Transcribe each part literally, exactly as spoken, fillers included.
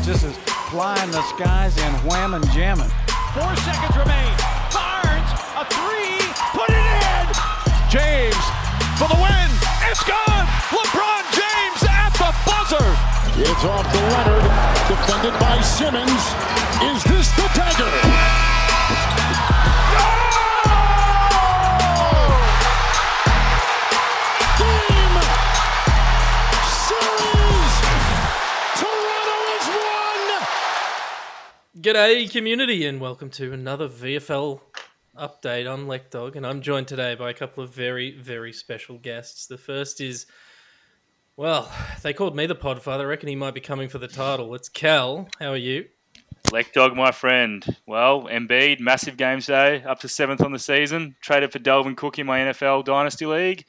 Fox just is flying the skies and whamming, jamming. Four seconds remain. Barnes, a three, put it in! James for the win. It's good! LeBron James at the buzzer! It's off to Leonard, defended by Simmons. Is this the dagger? G'day community and welcome to another V F L update. I'm Lecdog and I'm joined today by a couple of very, very special guests. The first is, well, they called me the podfather. I reckon he might be coming for the title. It's Cal. How are you? Lecdog, my friend. Well, Embiid, massive games day, up to seventh on the season. Traded for Dalvin Cook in my N F L Dynasty League.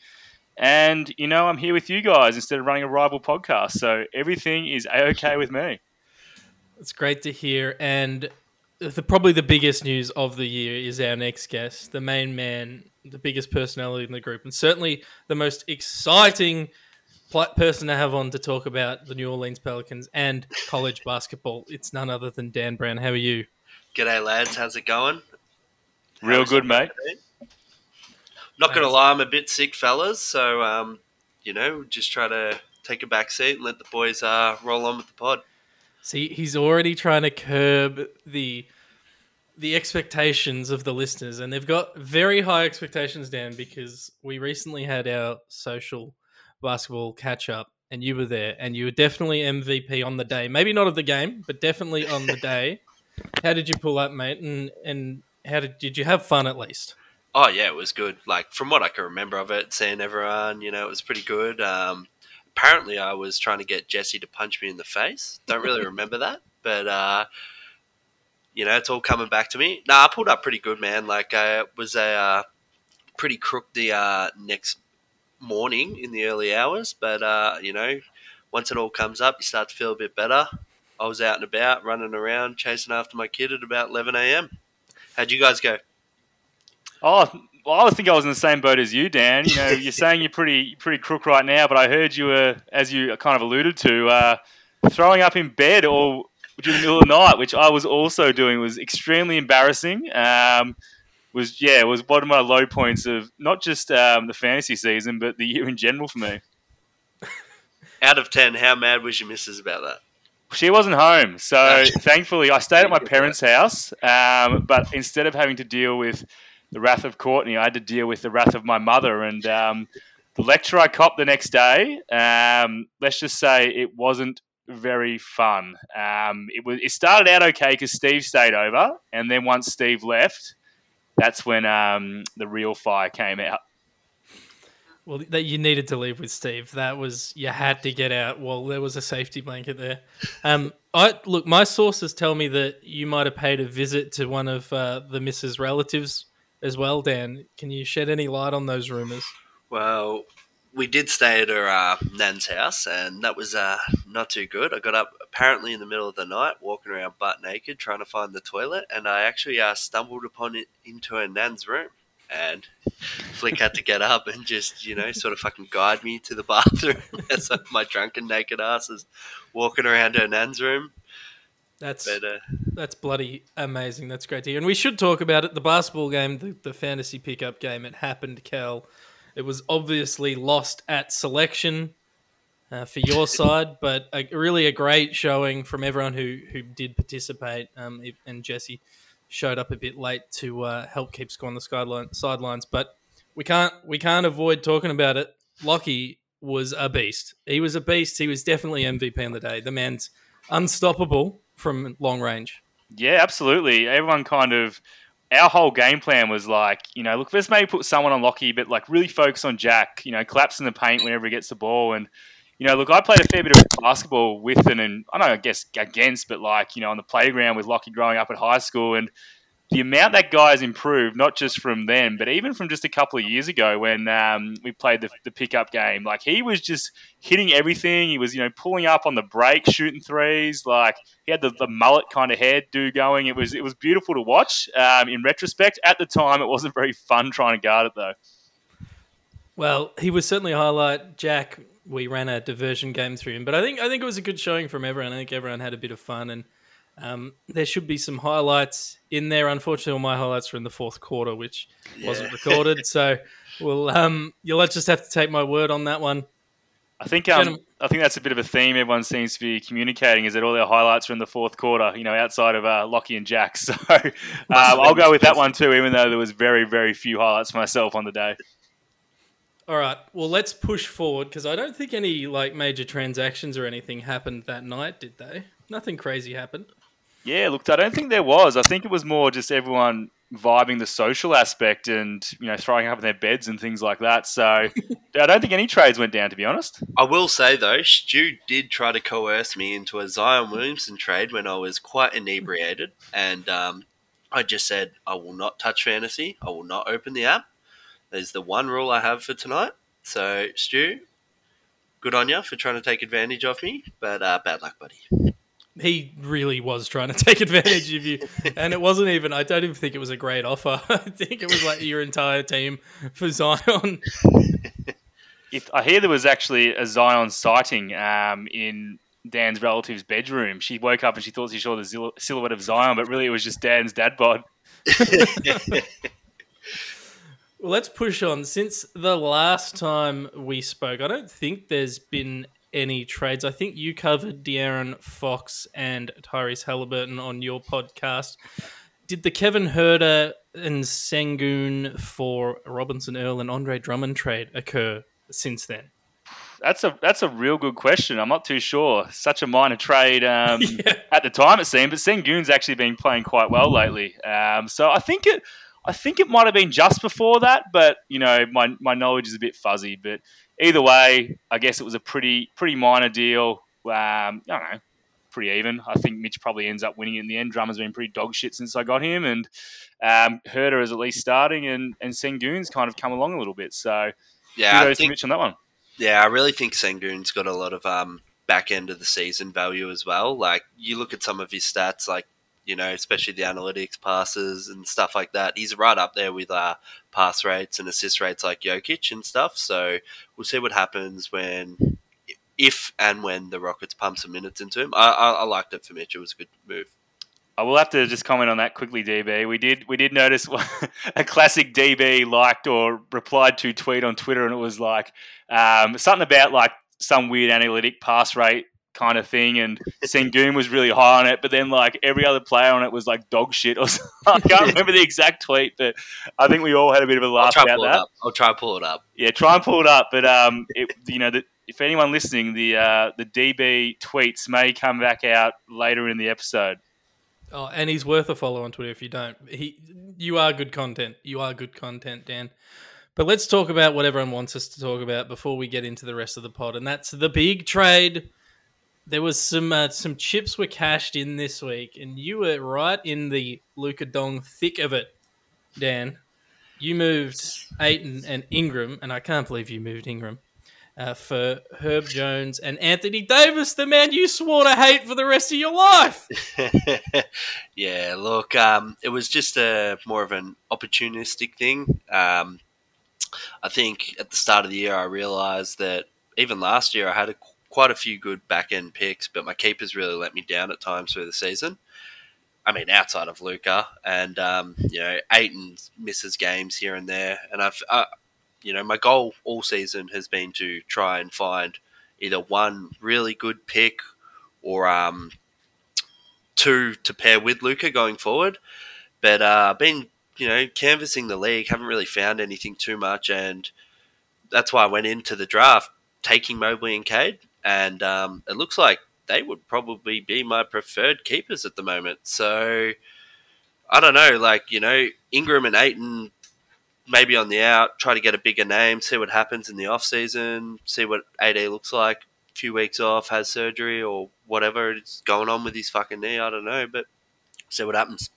And, you know, I'm here with you guys instead of running a rival podcast. So everything is A-OK with me. It's great to hear, and the, probably the biggest news of the year is our next guest, the main man, the biggest personality in the group, and certainly the most exciting person to have on to talk about the New Orleans Pelicans and college basketball. It's none other than Dan Brown. How are you? G'day, lads. How's it going? Real How's good, mate. Not going to lie, I'm a bit sick, fellas, so, um, you know, just try to take a back seat and let the boys uh, roll on with the pod. See, he's already trying to curb the the expectations of the listeners, and they've got very high expectations, Dan, because we recently had our social basketball catch-up, and you were there, and you were definitely M V P on the day. Maybe not of the game, but definitely on the day. How did you pull up, mate, and, and how did, did you have fun at least? Oh, yeah, it was good. Like, from what I can remember of it, seeing everyone, you know, it was pretty good. Um Apparently, I was trying to get Jesse to punch me in the face. Don't really remember that, but, uh, you know, it's all coming back to me. Nah, I pulled up pretty good, man. Like, I was a uh, pretty crook the uh, next morning in the early hours, but, uh, you know, once it all comes up, you start to feel a bit better. I was out and about, running around, chasing after my kid at about eleven a.m. How'd you guys go? Oh, well, I think I was in the same boat as you, Dan. You know, you're saying you're pretty pretty crook right now, but I heard you were, as you kind of alluded to, uh, throwing up in bed or during the middle of the night, which I was also doing. Was extremely embarrassing. Um, was yeah, it was one of my low points of not just um, the fantasy season, but the year in general for me. Out of ten, how mad was your missus about that? She wasn't home, so thankfully I stayed at my parents' house. Um, but instead of having to deal with the wrath of Courtney, I had to deal with the wrath of my mother. And um, the lecture I copped the next day, um, let's just say it wasn't very fun. Um, it was. It started out okay because Steve stayed over. And then once Steve left, that's when um, the real fire came out. Well, that you needed to leave with Steve. That was, you had to get out. Well, there was a safety blanket there. Um, I look, my sources tell me that you might have paid a visit to one of uh, the missus' relatives as well, Dan. Can you shed any light on those rumours? Well, we did stay at her uh, nan's house, and that was uh, not too good. I got up apparently in the middle of the night, walking around butt naked, trying to find the toilet, and I actually uh, stumbled upon it into her nan's room. And Flick had to get up and just, you know, sort of fucking guide me to the bathroom as my drunken naked ass is walking around her nan's room. That's but, uh, that's bloody amazing. That's great to hear. And we should talk about it. The basketball game, the, the fantasy pickup game, it happened, Cal. It was obviously lost at selection uh, for your side, but a, really a great showing from everyone who, who did participate. Um, and Jesse showed up a bit late to uh, help keep score on the sideline, sidelines. But we can't we can't avoid talking about it. Lockie was a beast. He was a beast. He was definitely M V P on the day. The man's unstoppable from long range. Yeah, absolutely. Everyone kind of, our whole game plan was like, you know, look, let's maybe put someone on Lockie, but like really focus on Jack, you know, collapse in the paint whenever he gets the ball. And, you know, look, I played a fair bit of basketball with and, and I don't know, I guess against, but like, you know, on the playground with Lockie growing up at high school, and the amount that guy's improved, not just from then, but even from just a couple of years ago when um, we played the, the pickup game, like he was just hitting everything. He was, you know, pulling up on the break, shooting threes. Like he had the, the mullet kind of hairdo going. It was it was beautiful to watch. Um, in retrospect, at the time, it wasn't very fun trying to guard it though. Well, he was certainly a highlight. Jack we ran a diversion game through him. But I think I think it was a good showing from everyone. I think everyone had a bit of fun, and um, there should be some highlights in there. Unfortunately, all my highlights were in the fourth quarter, which yeah. wasn't recorded. So we'll um, you'll just have to take my word on that one. I think um, I think that's a bit of a theme everyone seems to be communicating, is that all their highlights are in the fourth quarter, you know, outside of uh, Lockie and Jack. So um, I'll go with that one too, even though there was very, very few highlights myself on the day. All right. Well, let's push forward, because I don't think any like major transactions or anything happened that night, did they? Nothing crazy happened. Yeah, look, I don't think there was. I think it was more just everyone vibing the social aspect and, you know, throwing up in their beds and things like that. So I don't think any trades went down, to be honest. I will say, though, Stu did try to coerce me into a Zion Williamson trade when I was quite inebriated. And um, I just said, I will not touch fantasy. I will not open the app. That is the one rule I have for tonight. So, Stu, good on you for trying to take advantage of me. But uh, bad luck, buddy. He really was trying to take advantage of you. And it wasn't even, I don't even think it was a great offer. I think it was like your entire team for Zion. If I hear there was actually a Zion sighting um, in Dan's relative's bedroom. She woke up and she thought she saw the silhouette of Zion, but really it was just Dan's dad bod. Well, let's push on. Since the last time we spoke, I don't think there's been any trades. I think you covered De'Aaron Fox and Tyrese Halliburton on your podcast. Did the Kevin Huerter and Şengün for Robinson Earl and André Drummond trade occur since then? That's a that's a real good question. I'm not too sure. Such a minor trade um, yeah. at the time it seemed, but Sengun's actually been playing quite well lately. Um, so I think it I think it might have been just before that, but you know my my knowledge is a bit fuzzy, but. Either way, I guess it was a pretty pretty minor deal. Um, I don't know, pretty even. I think Mitch probably ends up winning in the end. Drummond's been pretty dog shit since I got him, and um, Huerter is at least starting, and, and Sengun's kind of come along a little bit. So, yeah, kudos to Mitch on that one. Yeah, I really think Sengun's got a lot of um, back end of the season value as well. Like, you look at some of his stats, like, you know, especially the analytics passes and stuff like that. He's right up there with uh, pass rates and assist rates like Jokic and stuff. So we'll see what happens when, if and when the Rockets pump some minutes into him. I, I, I liked it for Mitch. It was a good move. I will have to just comment on that quickly, D B. We did we did notice a classic D B liked or replied to tweet on Twitter, and it was like um, something about like some weird analytic pass rate kind of thing, and Şengün was really high on it, but then like every other player on it was like dog shit or something. I can't remember the exact tweet, but I think we all had a bit of a laugh about that. Up. I'll try and pull it up. Yeah, try and pull it up. But um, it, you know, the, if anyone listening, the uh, the D B tweets may come back out later in the episode. Oh, and he's worth a follow on Twitter if you don't. He, you are good content. You are good content, Dan. But let's talk about what everyone wants us to talk about before we get into the rest of the pod, and that's the big trade. There was some uh, some chips were cashed in this week, and you were right in the Luka Dong thick of it, Dan. You moved Ayton and Ingram, and I can't believe you moved Ingram, uh, for Herb Jones and Anthony Davis, the man you swore to hate for the rest of your life. Yeah, look, um, it was just a more of an opportunistic thing. Um, I think at the start of the year I realised that even last year I had a quite a few good back-end picks, but my keepers really let me down at times through the season. I mean, outside of Luka, and, um, you know, Ayton misses games here and there. And, I've, uh, you know, my goal all season has been to try and find either one really good pick or um, two to pair with Luka going forward. But I've uh, been, you know, canvassing the league, haven't really found anything too much, and that's why I went into the draft taking Mobley and Cade. And um, it looks like they would probably be my preferred keepers at the moment. So, I don't know. Like, you know, Ingram and Ayton maybe on the out, try to get a bigger name, see what happens in the offseason, see what A D looks like, a few weeks off, has surgery or whatever is going on with his fucking knee. I don't know, but see what happens.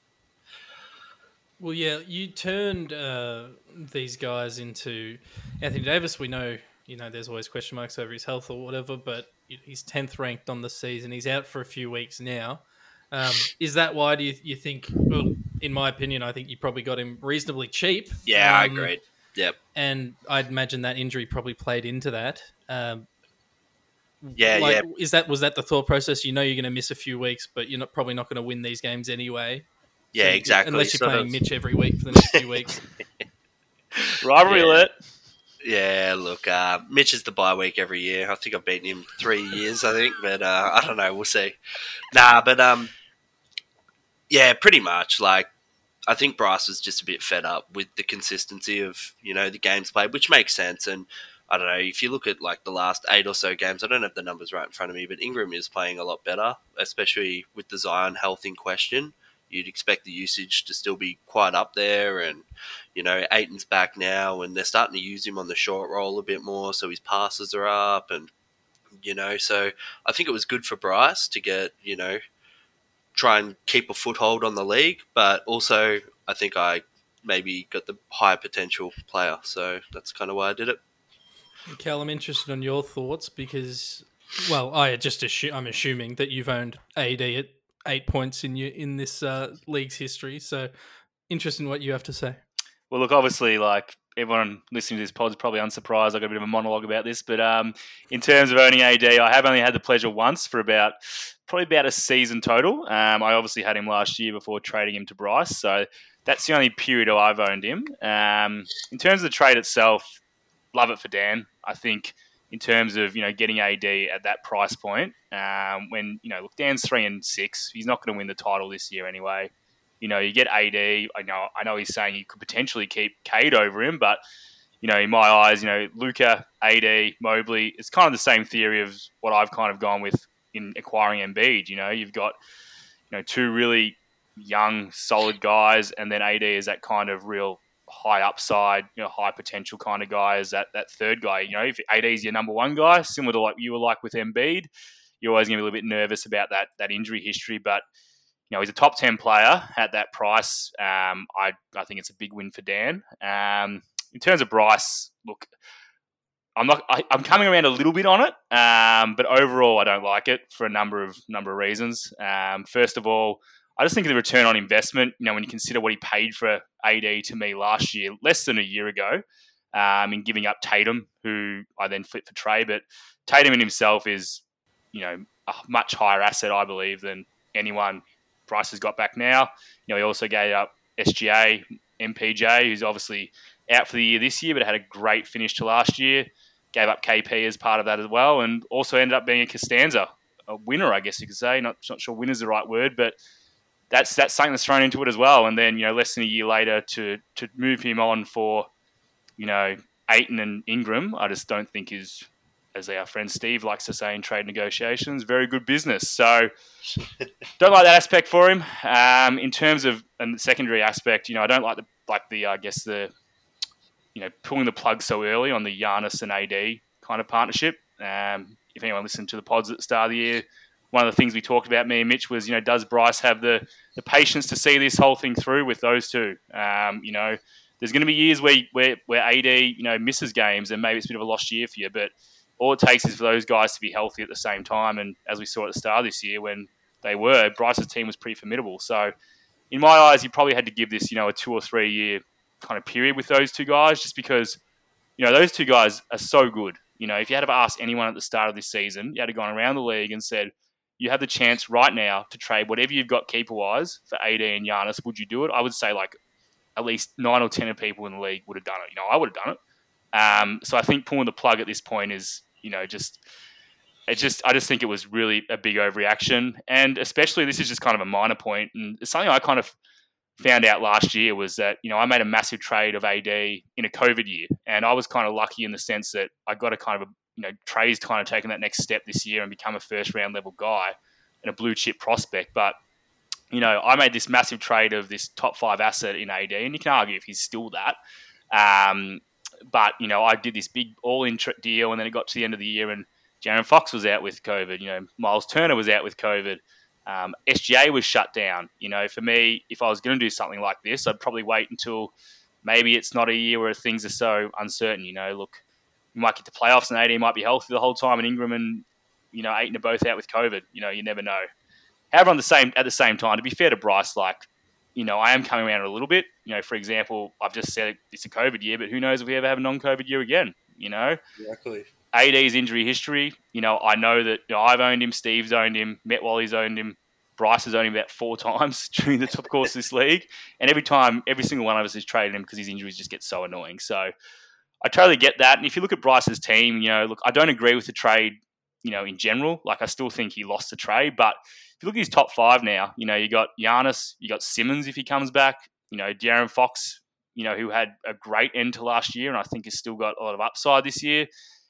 Well, yeah, you turned uh, these guys into Anthony Davis. We know... You know, there's always question marks over his health or whatever, but he's tenth ranked on the season. He's out for a few weeks now. Um, is that why do you, you think, well, in my opinion, I think you probably got him reasonably cheap. Yeah, um, I agree. Yep. And I'd imagine that injury probably played into that. Um, Yeah, like, yeah. Is that was that the thought process? You know, you're going to miss a few weeks, but you're not probably not going to win these games anyway. Yeah, so, exactly. Unless you're so playing that's... Mitch every week for the next few weeks. Rivalry yeah. alert. Yeah, look, uh, Mitch is the bye week every year. I think I've beaten him three years, I think, but uh, I don't know. We'll see. Nah, but um, yeah, pretty much. Like, I think Bryce was just a bit fed up with the consistency of, you know, the games played, which makes sense. And I don't know, if you look at like the last eight or so games, I don't have the numbers right in front of me, but Ingram is playing a lot better, especially with the Zion health in question. You'd expect the usage to still be quite up there, and you know Ayton's back now, and they're starting to use him on the short roll a bit more, so his passes are up, and you know, so I think it was good for Bryce to get, you know, try and keep a foothold on the league, but also I think I maybe got the high potential player, so that's kind of why I did it. Cal, I'm interested on your thoughts because, well, I just assu- I'm assuming that you've owned A D at eight points in you in this uh, league's history. So, interested in what you have to say. Well, look, obviously, like everyone listening to this pod is probably unsurprised. I got a bit of a monologue about this, but um, in terms of owning A D, I have only had the pleasure once for about probably about a season total. Um, I obviously had him last year before trading him to Bryce, so that's the only period I've owned him. Um, in terms of the trade itself, love it for Dan. I think in terms of, you know, getting A D at that price point, um, when, you know, look, Dan's three and six, he's not going to win the title this year anyway. You know, you get A D, I know I know he's saying he could potentially keep Cade over him, but, you know, in my eyes, you know, Luka, A D, Mobley, it's kind of the same theory of what I've kind of gone with in acquiring Embiid. You know, you've got, you know, two really young, solid guys, and then A D is that kind of real high upside, you know, high potential kind of guy is that, that third guy. You know, if A D is your number one guy, similar to like you were like with Embiid, you're always going to be a little bit nervous about that that injury history. But, you know, he's a top ten player at that price. Um, I, I think it's a big win for Dan. Um, in terms of Bryce, look, I'm not. I, I'm coming around a little bit on it, um, but overall I don't like it for a number of number of reasons. Um, first of all, I just think of the return on investment, you know, when you consider what he paid for A D to me last year, less than a year ago, um, in giving up Tatum, who I then flipped for Trey. But Tatum in himself is, you know, a much higher asset, I believe, than anyone Bryce has got back now. You know, he also gave up S G A, M P J, who's obviously out for the year this year, but had a great finish to last year. Gave up K P as part of that as well, and also ended up being a Costanza, a winner, I guess you could say. Not, not sure winner's the right word, but That's that's something that's thrown into it as well. And then, you know, less than a year later to to move him on for, you know, Ayton and Ingram, I just don't think is, as our friend Steve likes to say in trade negotiations, very good business. So don't like that aspect for him. Um, in terms of and the secondary aspect, you know, I don't like the like the I guess the you know pulling the plug so early on the Giannis and A D kind of partnership. Um, if anyone listened to the pods at the start of the year, one of the things we talked about, me and Mitch, was, you know, does Bryce have the, the patience to see this whole thing through with those two? Um, you know, there's going to be years where, where where A D, you know, misses games and maybe it's a bit of a lost year for you, but all it takes is for those guys to be healthy at the same time. And as we saw at the start of this year when they were, Bryce's team was pretty formidable. So in my eyes, you probably had to give this, you know, a two or three year kind of period with those two guys just because, you know, those two guys are so good. You know, if you had to ask anyone at the start of this season, you had to go around the league and said, you have the chance right now to trade whatever you've got keeper-wise for A D and Giannis. Would you do it? I would say like at least nine or ten of people in the league would have done it. You know, I would have done it. Um, so I think pulling the plug at this point is, you know, just it just I just think it was really a big overreaction. And especially this is just kind of a minor point. And something I kind of found out last year was that, you know, I made a massive trade of A D in a COVID year. And I was kind of lucky in the sense that I got a kind of a you know, Trey's kind of taken that next step this year and become a first-round level guy and a blue-chip prospect. But, you know, I made this massive trade of this top-five asset in A D, and you can argue if he's still that. Um, but, you know, I did this big all-in deal, and then it got to the end of the year, and De'Aaron Fox was out with COVID. You know, Miles Turner was out with COVID. Um, S G A was shut down. You know, for me, if I was going to do something like this, I'd probably wait until maybe it's not a year where things are so uncertain. You know, look, you might get to playoffs and A D might be healthy the whole time, and Ingram and, you know, Ayton are both out with COVID. You know, you never know. However, on the same at the same time, to be fair to Bryce, like, you know, I am coming around a little bit. You know, for example, I've just said it's a COVID year, but who knows if we ever have a non-COVID year again, you know? Exactly. A D's injury history, you know, I know that you know, I've owned him, Steve's owned him, Matt Wally's owned him, Bryce has owned him about four times during the top course of this league. And every time, every single one of us has traded him because his injuries just get so annoying. So I totally get that. And if you look at Bryce's team, you know, look, I don't agree with the trade, you know, in general. Like, I still think he lost the trade. But if you look at his top five now, you know, you got Giannis, you got Simmons if he comes back, you know, De'Aaron Fox, you know, who had a great end to last year and I think has still got a lot of upside this year.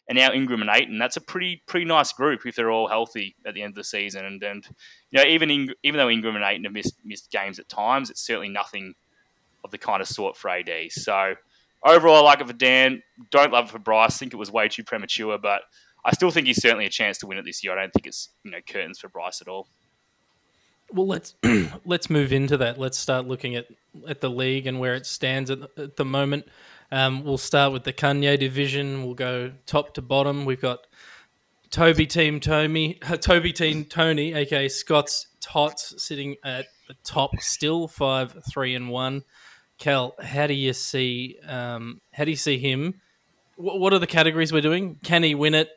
And now Ingram and Ayton, that's a pretty pretty nice group if they're all healthy at the end of the season. And, and you know, even in, even though Ingram and Ayton have missed, missed games at times, it's certainly nothing of the kind of sort for A D. So overall, I like it for Dan. Don't love it for Bryce. Think it was way too premature, but I still think he's certainly a chance to win it this year. I don't think it's, you know, curtains for Bryce at all. Well, let's let's move into that. Let's start looking at, at the league and where it stands at the, at the moment. Um, we'll start with the Kanye division. We'll go top to bottom. We've got Toby Team Tony, Toby Team Tony, aka Scott's Tots, sitting at the top still, five three and one. Cal, how do you see? Um, how do you see him? W- what are the categories we're doing? Can he win it?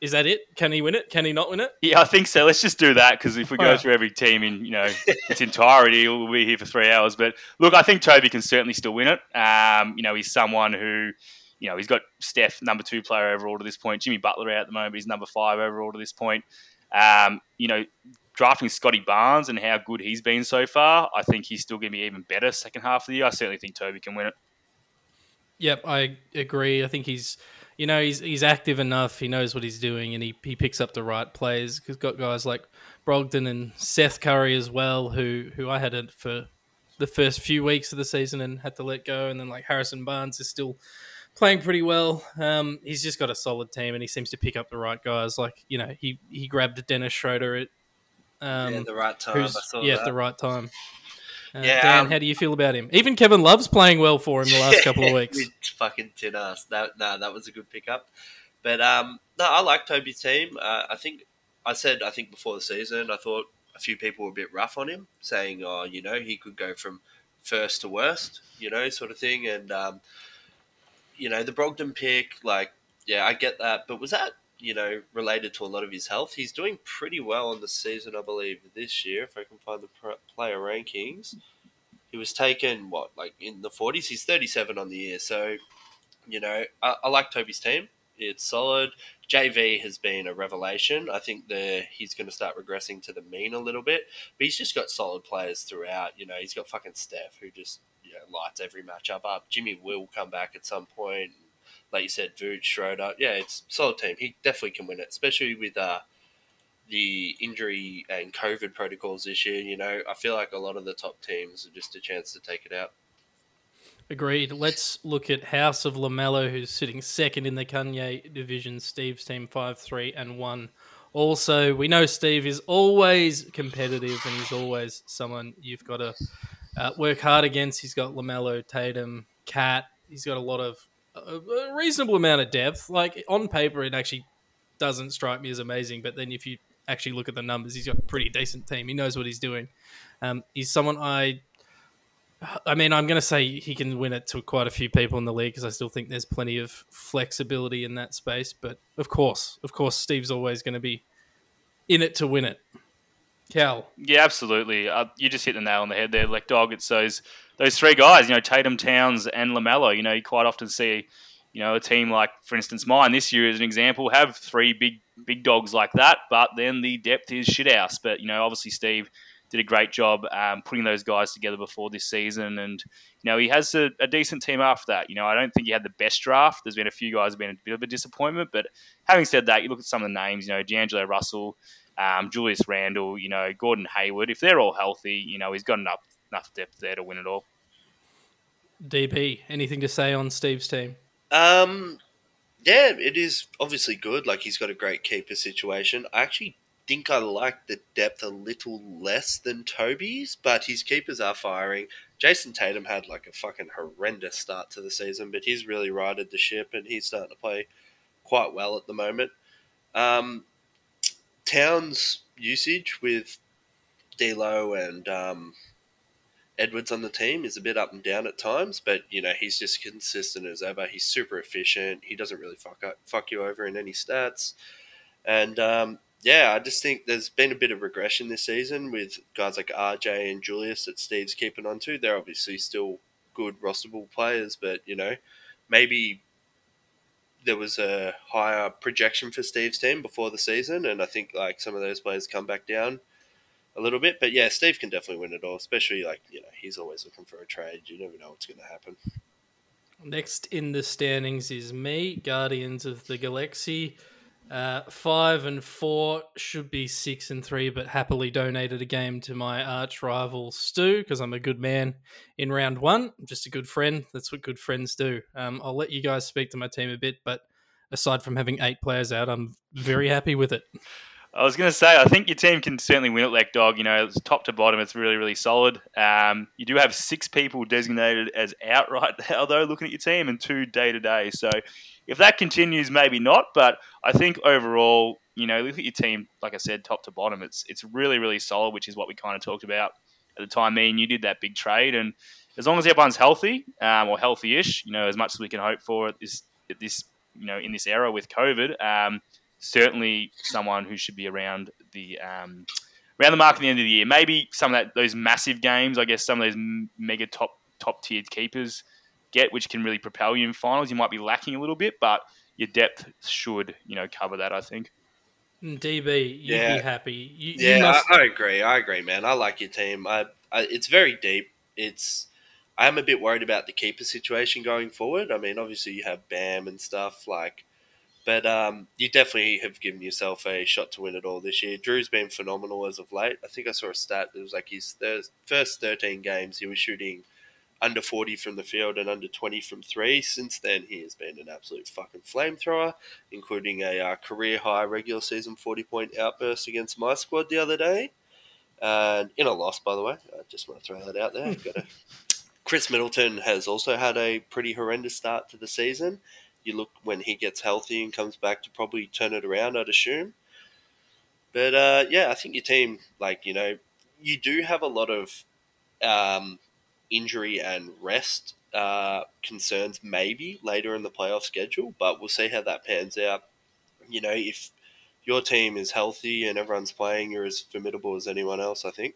Is that it? Can he win it? Can he not win it? Yeah, I think so. Let's just do that because if we All go right. through every team in you know its entirety, we'll be here for three hours. But look, I think Toby can certainly still win it. Um, you know, he's someone who, you know, he's got Steph number two player overall to this point. Jimmy Butler out at the moment, but he's number five overall to this point. Um, you know, drafting Scotty Barnes and how good he's been so far, I think he's still going to be even better second half of the year. I certainly think Toby can win it. Yep, I agree. I think he's. You know, he's he's active enough, he knows what he's doing, and he, he picks up the right plays. He's got guys like Brogdon and Seth Curry as well, who who I had it for the first few weeks of the season and had to let go. And then like Harrison Barnes is still playing pretty well. Um, he's just got a solid team, and he seems to pick up the right guys. Like, you know, he, he grabbed Dennis Schroeder at um, yeah, the right time. I saw yeah, that. At the right time. Uh, yeah, Dan, um, how do you feel about him? Even Kevin Love's playing well for him the last yeah, couple of weeks. We fucking tin ass. That, no, that was a good pickup. But um, no, I like Toby's team. Uh, I think I said I think before the season I thought a few people were a bit rough on him, saying, oh, you know, he could go from first to worst, you know, sort of thing. And um, you know, the Brogdon pick, like, yeah, I get that. But was that, you know, related to a lot of his health? He's doing pretty well on the season, I believe, this year. If I can find the player rankings, he was taken, what, like in the forties? He's thirty-seven on the year. So, you know, I, I like Toby's team. It's solid. J V has been a revelation. I think the he's going to start regressing to the mean a little bit, but he's just got solid players throughout. You know, he's got fucking Steph, who just, you know, lights every matchup up. Jimmy will come back at some point. Like you said, Vooch, Schroeder, yeah, it's a solid team. He definitely can win it, especially with uh, the injury and COVID protocols this year. You know, I feel like a lot of the top teams are just a chance to take it out. Agreed. Let's look at House of LaMelo, who's sitting second in the Kanye division. Steve's team five three and one. Also, we know Steve is always competitive and he's always someone you've got to uh, work hard against. He's got LaMelo, Tatum, Cat. He's got a lot of a reasonable amount of depth. Like, on paper, it actually doesn't strike me as amazing, but then if you actually look at the numbers, he's got a pretty decent team. He knows what he's doing. Um, he's someone I... I mean, I'm going to say he can win it to quite a few people in the league because I still think there's plenty of flexibility in that space, but of course, of course, Steve's always going to be in it to win it. Cal? Yeah, absolutely. Uh, you just hit the nail on the head there, like, dog. It's those... Those three guys, you know, Tatum, Towns, and LaMelo. You know, you quite often see, you know, a team like, for instance, mine this year as an example, have three big big dogs like that, but then the depth is shithouse. But, you know, obviously Steve did a great job um, putting those guys together before this season, and, you know, he has a, a decent team after that. You know, I don't think he had the best draft. There's been a few guys who've been a bit of a disappointment, but having said that, you look at some of the names, you know, D'Angelo Russell, um, Julius Randle, you know, Gordon Hayward. If they're all healthy, you know, he's got enough, enough depth there to win it all. D B, anything to say on Steve's team? Um, yeah, it is obviously good. Like, he's got a great keeper situation. I actually think I like the depth a little less than Toby's, but his keepers are firing. Jason Tatum had like a fucking horrendous start to the season, but he's really righted the ship and he's starting to play quite well at the moment. Um, Towns' usage with D'Lo and um, Edwards on the team is a bit up and down at times, but, you know, he's just consistent as ever. He's super efficient. He doesn't really fuck up, fuck you over in any stats. And, um, yeah, I just think there's been a bit of regression this season with guys like R J and Julius that Steve's keeping on to. They're obviously still good rosterable players, but, you know, maybe there was a higher projection for Steve's team before the season, and I think, like, some of those players come back down a little bit. But yeah, Steve can definitely win it all, especially, like, you know, he's always looking for a trade. You never know what's going to happen. Next in the standings is me, Guardians of the Galaxy. Uh, five and four, should be six and three, but happily donated a game to my arch rival Stu because I'm a good man in round one. I'm just a good friend. That's what good friends do. Um, I'll let you guys speak to my team a bit, but aside from having eight players out, I'm very happy with it. I was going to say, I think your team can certainly win it like dog. You know, it's top to bottom. It's really, really solid. Um, you do have six people designated as outright now, though, looking at your team, and two day-to-day. So if that continues, maybe not. But I think overall, you know, look at your team, like I said, top to bottom. It's it's really, really solid, which is what we kind of talked about at the time. Me and you did that big trade. And as long as everyone's healthy um, or healthy-ish, you know, as much as we can hope for at this, at this you know, in this era with COVID, um, certainly someone who should be around the um, around the mark at the end of the year. Maybe some of that, those massive games, I guess some of those mega top, top-tiered keepers get, which can really propel you in finals. You might be lacking a little bit, but your depth should, you know, cover that, I think. D B, you'd yeah. be happy. You, yeah, you must... I, I agree. I agree, man. I like your team. I, I it's very deep. It's I am a bit worried about the keeper situation going forward. I mean, obviously you have Bam and stuff, like... But um, you definitely have given yourself a shot to win it all this year. Drew's been phenomenal as of late. I think I saw a stat that was like his thir- first thirteen games, he was shooting under forty from the field and under twenty from three. Since then, he has been an absolute fucking flamethrower, including a uh, career-high regular season forty-point outburst against my squad the other day. Uh, in a loss, by the way. I just want to throw that out there. Got to... Chris Middleton has also had a pretty horrendous start to the season. You look when he gets healthy and comes back to probably turn it around, I'd assume. But, uh, yeah, I think your team, like, you know, you do have a lot of um, injury and rest uh, concerns maybe later in the playoff schedule, but we'll see how that pans out. You know, if your team is healthy and everyone's playing, you're as formidable as anyone else, I think.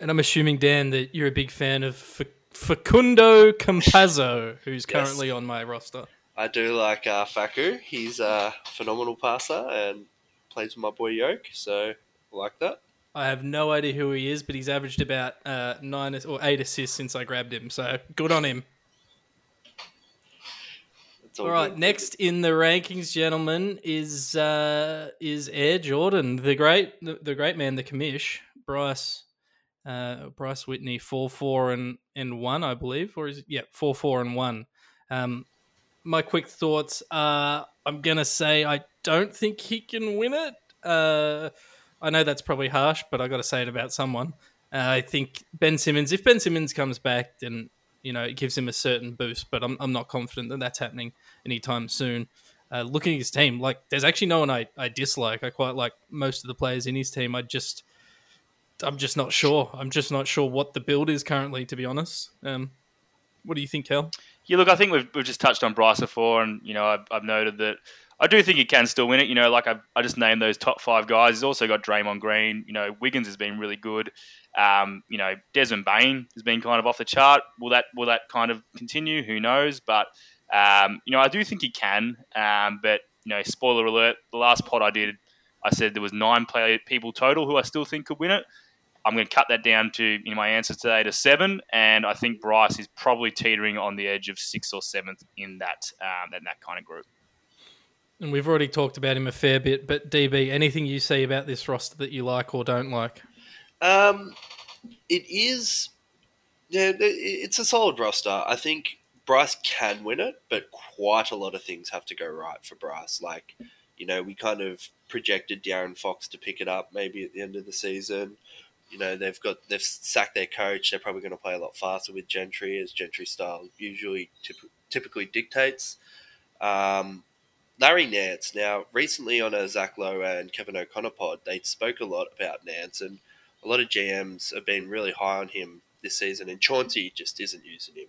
And I'm assuming, Dan, that you're a big fan of F- Facundo Campazzo, who's currently yes. on my roster. I do like uh, Faku. He's a phenomenal passer and plays with my boy Yoke, so I like that. I have no idea who he is, but he's averaged about uh, nine or eight assists since I grabbed him, so good on him. All, all right, good. Next in the rankings, gentlemen, is uh, is Air Jordan, the great the, the great man, the commish, Bryce uh, Bryce Whitney, four four and and one, I believe, or is it yeah four four and one. Um, My quick thoughts are, I'm going to say I don't think he can win it. Uh, I know that's probably harsh, but I got to say it about someone. Uh, I think Ben Simmons, if Ben Simmons comes back, then, you know, it gives him a certain boost, but I'm I'm not confident that that's happening anytime soon. Uh, looking at his team, like, there's actually no one I, I dislike. I quite like most of the players in his team. I just, I'm just not sure. I'm just not sure what the build is currently, to be honest. Um, what do you think, Kel? Yeah, look, I think we've we've just touched on Bryce before, and, you know, I've, I've noted that I do think he can still win it. You know, like I I just named those top five guys. He's also got Draymond Green. You know, Wiggins has been really good. Um, you know, Desmond Bane has been kind of off the chart. Will that will that kind of continue? Who knows? But, um, you know, I do think he can. Um, but, you know, spoiler alert, the last pod I did, I said there was nine play, people total who I still think could win it. I'm going to cut that down to, in my answer today, to seven, and I think Bryce is probably teetering on the edge of sixth or seventh in that um, in that kind of group. And we've already talked about him a fair bit, but D B, anything you see about this roster that you like or don't like? Um, it is, yeah, it's a solid roster. I think Bryce can win it, but quite a lot of things have to go right for Bryce. Like, you know, we kind of projected De'Aaron Fox to pick it up maybe at the end of the season. You know, they've got they've sacked their coach. They're probably going to play a lot faster with Gentry, as Gentry style usually tip, typically dictates. Um, Larry Nance. Now, recently on a Zach Lowe and Kevin O'Connor pod, they spoke a lot about Nance, and a lot of G Ms have been really high on him this season, and Chauncey just isn't using him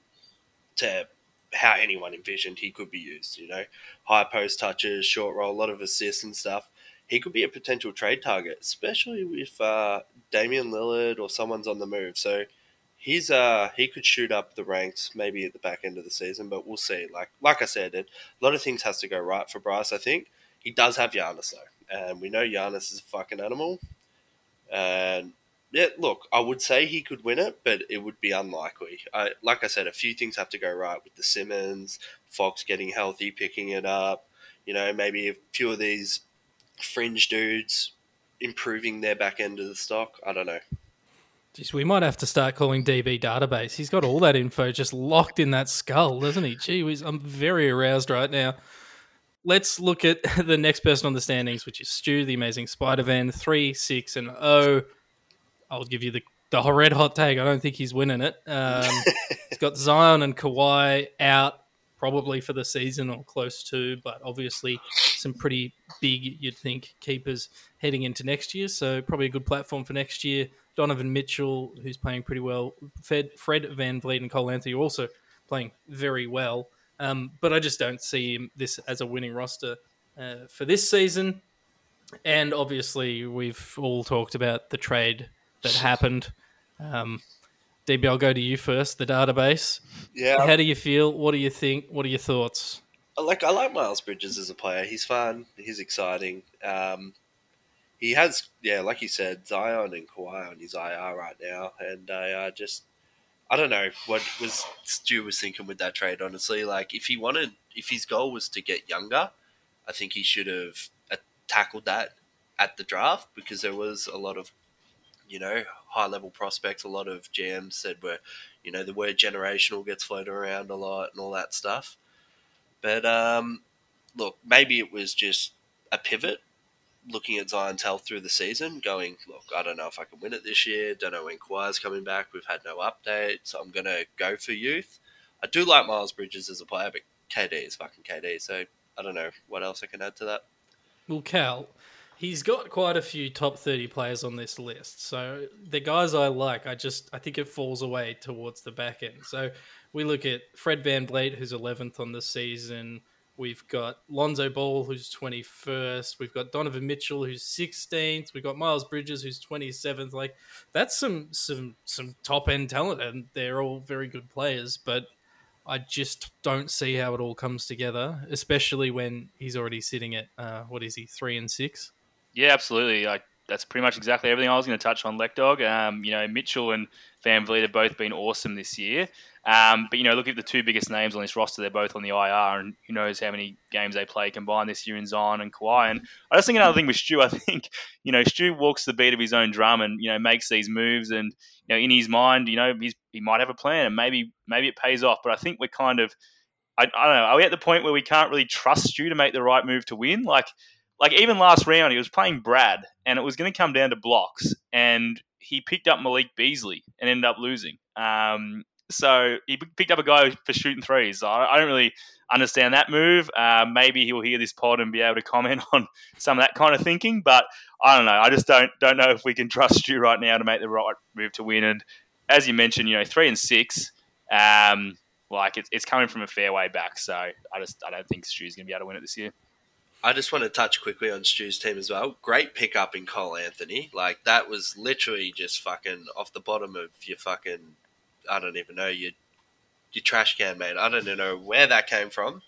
to how anyone envisioned he could be used, you know. High post touches, short roll, a lot of assists and stuff. He could be a potential trade target, especially if uh, Damian Lillard or someone's on the move. So he's uh, he could shoot up the ranks maybe at the back end of the season, but we'll see. Like like I said, a lot of things has to go right for Bryce, I think. He does have Giannis, though, and we know Giannis is a fucking animal. And, yeah, look, I would say he could win it, but it would be unlikely. I, like I said, a few things have to go right with the Simmons, Fox getting healthy, picking it up, you know, maybe a few of these fringe dudes improving their back end of the stock. I don't know. Jeez, we might have to start calling D B Database. He's got all that info just locked in that skull, doesn't he? Gee whiz, I'm very aroused right now. Let's look at the next person on the standings, which is Stu, the amazing Spider-Man, three, six, and oh. I'll give you the, the red hot tag. I don't think he's winning it. Um, he's got Zion and Kawhi out probably for the season or close to, but obviously some pretty big, you'd think, keepers heading into next year. So probably a good platform for next year. Donovan Mitchell, who's playing pretty well. Fred, Fred VanVleet and Cole Anthony are also playing very well. Um, but I just don't see him this as a winning roster uh, for this season. And obviously, we've all talked about the trade that happened. Um, D B, I'll go to you first, the database. Yeah. How do you feel? What do you think? What are your thoughts? I like, I like Miles Bridges as a player. He's fun. He's exciting. Um, he has, yeah, like you said, Zion and Kawhi on his I R right now. And I uh, just... I don't know what was Stu was thinking with that trade, honestly. Like, if he wanted, if his goal was to get younger, I think he should have tackled that at the draft, because there was a lot of, you know, high-level prospects. A lot of G Ms said where, you know, the word generational gets floated around a lot and all that stuff. But, um, look, maybe it was just a pivot, looking at Zion's health through the season, going, look, I don't know if I can win it this year. Don't know when Kawhi's coming back. We've had no updates. I'm going to go for youth. I do like Miles Bridges as a player, but K D is fucking K D. So I don't know what else I can add to that. Well, Cal, he's got quite a few top thirty players on this list. So the guys I like, I just, I think it falls away towards the back end. So we look at Fred VanVleet, who's eleventh on the season. We've got Lonzo Ball, who's twenty-first. We've got Donovan Mitchell, who's sixteenth. We've got Miles Bridges, who's twenty-seventh. Like, that's some some some top-end talent, and they're all very good players. But I just don't see how it all comes together, especially when he's already sitting at, uh, what is he, three and six? Yeah, absolutely. I, that's pretty much exactly everything I was going to touch on, Lekdog. Um, you know, Mitchell and VanVleet have both been awesome this year. Um, but, you know, look at the two biggest names on this roster. They're both on the I R, and who knows how many games they play combined this year in Zion and Kawhi. And I just think another thing with Stu, I think, you know, Stu walks the beat of his own drum and, you know, makes these moves. And, you know, in his mind, you know, he's, he might have a plan, and maybe maybe it pays off. But I think we're kind of, I, I don't know, are we at the point where we can't really trust Stu to make the right move to win? Like, like even last round, he was playing Brad, and it was going to come down to blocks. And he picked up Malik Beasley and ended up losing. Um So he picked up a guy for shooting threes. I don't really understand that move. Uh, maybe he'll hear this pod and be able to comment on some of that kind of thinking. But I don't know. I just don't don't know if we can trust you right now to make the right move to win. And as you mentioned, you know, three and six, um, like it's it's coming from a fair way back. So I just I don't think Stu's going to be able to win it this year. I just want to touch quickly on Stu's team as well. Great pickup in Cole Anthony. Like, that was literally just fucking off the bottom of your fucking, I don't even know, your, your trash can, mate. I don't even know where that came from.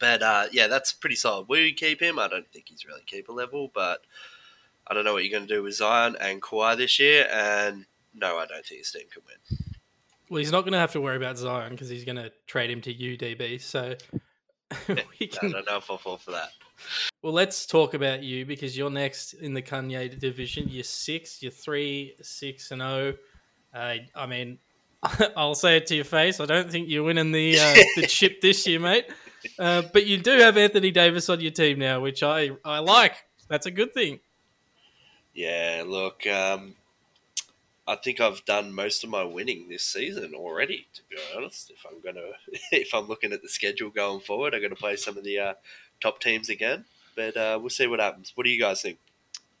But, uh, yeah, that's pretty solid. Will you keep him? I don't think he's really keeper level, but I don't know what you're going to do with Zion and Kawhi this year. And, no, I don't think his team can win. Well, he's not going to have to worry about Zion because he's going to trade him to U D B. So we can... I don't know if I'll fall for that. Well, let's talk about you, because you're next in the Kanye division. You're six, you're three, six and oh. Uh, I mean... I'll say it to your face. I don't think you're winning the uh, the chip this year, mate. Uh, but you do have Anthony Davis on your team now, which I, I like. That's a good thing. Yeah, look, um, I think I've done most of my winning this season already, to be honest. If I'm gonna, if I'm looking at the schedule going forward, I'm going to play some of the uh, top teams again. But uh, we'll see what happens. What do you guys think?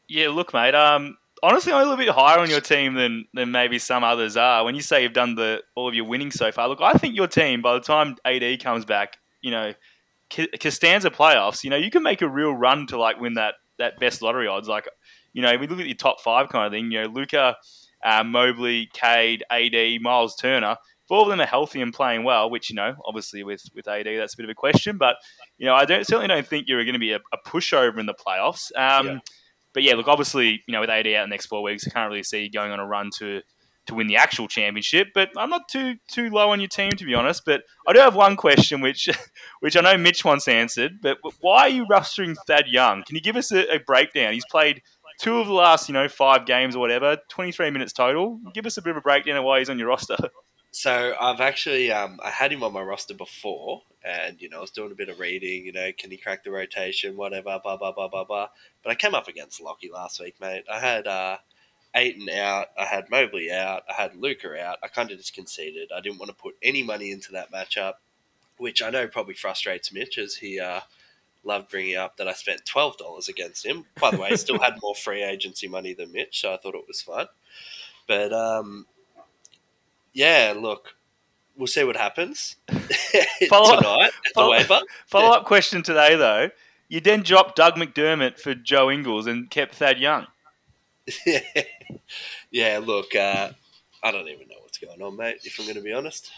Yeah, look, mate. Um, honestly, I'm a little bit higher on your team than, than maybe some others are. When you say you've done the all of your winning so far, look, I think your team, by the time A D comes back, you know, Costanza playoffs, you know, you can make a real run to like win that, that best lottery odds. Like, you know, if we look at your top five kind of thing, you know, Luka, uh, Mobley, Cade, A D, Miles Turner, if all of them are healthy and playing well, which, you know, obviously with, with A D, that's a bit of a question. But, you know, I don't certainly don't think you're going to be a, a pushover in the playoffs. Um, yeah. But, yeah, look, obviously, you know, with A D out in the next four weeks, I can't really see you going on a run to to win the actual championship. But I'm not too too low on your team, to be honest. But I do have one question, which which I know Mitch once answered. But why are you rostering Thad Young? Can you give us a, a breakdown? He's played two of the last, you know, five games or whatever, twenty-three minutes total. Give us a bit of a breakdown of why he's on your roster. So I've actually, um, I had him on my roster before and, you know, I was doing a bit of reading, you know, can he crack the rotation, whatever, blah, blah, blah, blah, blah. But I came up against Lockie last week, mate. I had uh, Ayton out, I had Mobley out, I had Luka out. I kind of just conceded. I didn't want to put any money into that matchup, which I know probably frustrates Mitch as he uh, loved bringing up that I spent twelve dollars against him. By the way, I still had more free agency money than Mitch, so I thought it was fun. But, um... yeah, look, we'll see what happens follow tonight up, at follow, the waiver. Follow-up yeah. question today, though. You then dropped Doug McDermott for Joe Ingles and kept Thad Young. yeah, look, uh, I don't even know what's going on, mate, if I'm going to be honest.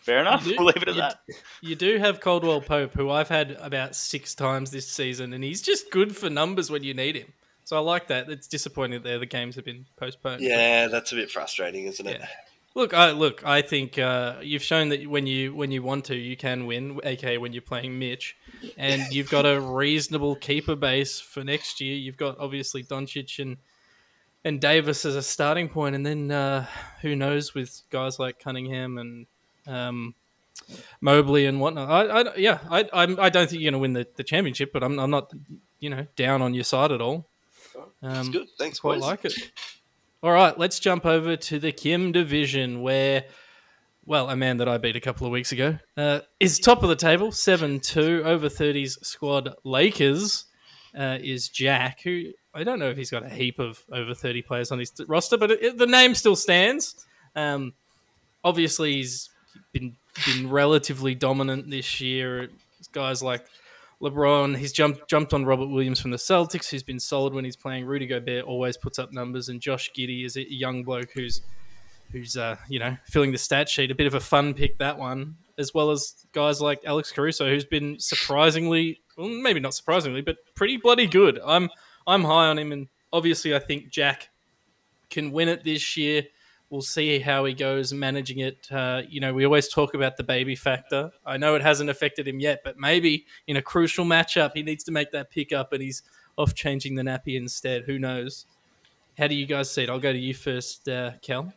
Fair enough. Do, we'll leave it at you, that. You do have Caldwell Pope, who I've had about six times this season, and he's just good for numbers when you need him. So I like that. It's disappointing that the games have been postponed. Yeah, that's a bit frustrating, isn't it? Yeah. Look, I look. I think uh, you've shown that when you when you want to, you can win. A K A when you're playing Mitch, and you've got a reasonable keeper base for next year. You've got obviously Doncic and and Davis as a starting point, and then uh, who knows with guys like Cunningham and um, Mobley and whatnot. I, I yeah, I I'm, I don't think you're going to win the, the championship, but I'm I'm not you know down on your side at all. Um, That's good. Thanks, quite boys. Like it. All right, let's jump over to the Kim division where, well, a man that I beat a couple of weeks ago uh, is top of the table, seven two, over thirties squad Lakers uh, is Jack, who I don't know if he's got a heap of over thirty players on his roster, but it, it, the name still stands. Um, obviously, he's been, been relatively dominant this year. Guys like LeBron, he's jumped jumped on Robert Williams from the Celtics, who's been solid when he's playing. Rudy Gobert always puts up numbers, and Josh Giddey is a young bloke who's who's uh, you know filling the stat sheet. A bit of a fun pick, that one, as well as guys like Alex Caruso, who's been surprisingly, well, maybe not surprisingly, but pretty bloody good. I'm I'm high on him, and obviously I think Jack can win it this year. We'll see how he goes managing it. Uh, you know, we always talk about the baby factor. I know it hasn't affected him yet, but maybe in a crucial matchup, he needs to make that pick up and he's off changing the nappy instead. Who knows? How do you guys see it? I'll go to you first, uh, Cal.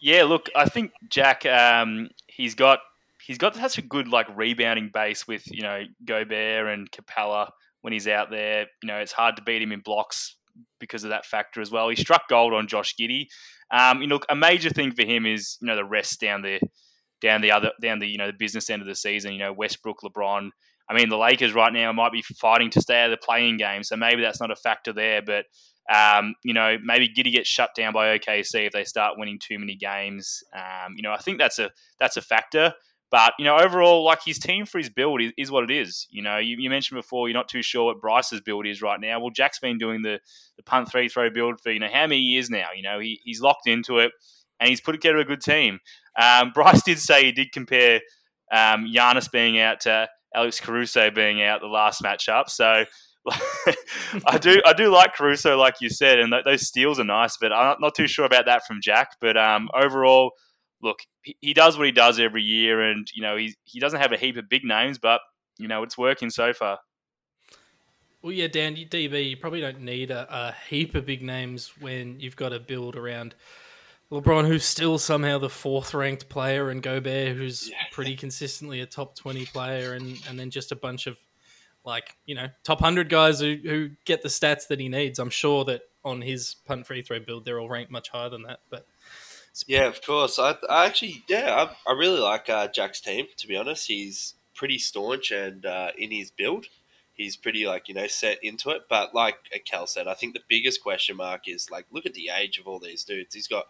Yeah, look, I think Jack, um, he's got he's got such a good like rebounding base with, you know, Gobert and Capella when he's out there. You know, it's hard to beat him in blocks because of that factor as well. He struck gold on Josh Giddey. Um, you know, a major thing for him is, you know, the rest down the, down the other, down the, you know, the business end of the season, you know, Westbrook, LeBron. I mean, the Lakers right now might be fighting to stay out of the play-in game, so maybe that's not a factor there. But, um, you know, maybe Giddey gets shut down by O K C if they start winning too many games. Um, you know, I think that's a that's a factor. But, you know, overall, like his team for his build is, is what it is. You know, you, you mentioned before you're not too sure what Bryce's build is right now. Well, Jack's been doing the, the punt three throw build for, you know, how many years now? You know, he, he's locked into it and he's put together a good team. Um, Bryce did say he did compare um, Giannis being out to Alex Caruso being out the last matchup. So I do I do like Caruso, like you said, and th- those steals are nice, but I'm not, not too sure about that from Jack. But um, overall, look, he does what he does every year and, you know, he he doesn't have a heap of big names, but, you know, it's working so far. Well, yeah, Dan, D B, you probably don't need a, a heap of big names when you've got to build around LeBron, who's still somehow the fourth-ranked player, and Gobert, who's yeah. pretty consistently a top twenty player, and, and then just a bunch of, like, you know, top one hundred guys who, who get the stats that he needs. I'm sure that on his punt-free throw build, they're all ranked much higher than that, but... Yeah, of course. I, I actually, yeah, I, I really like uh, Jack's team, to be honest. He's pretty staunch and uh, in his build. he's pretty, like, you know, set into it. But like Kel said, I think the biggest question mark is, like, look at the age of all these dudes. He's got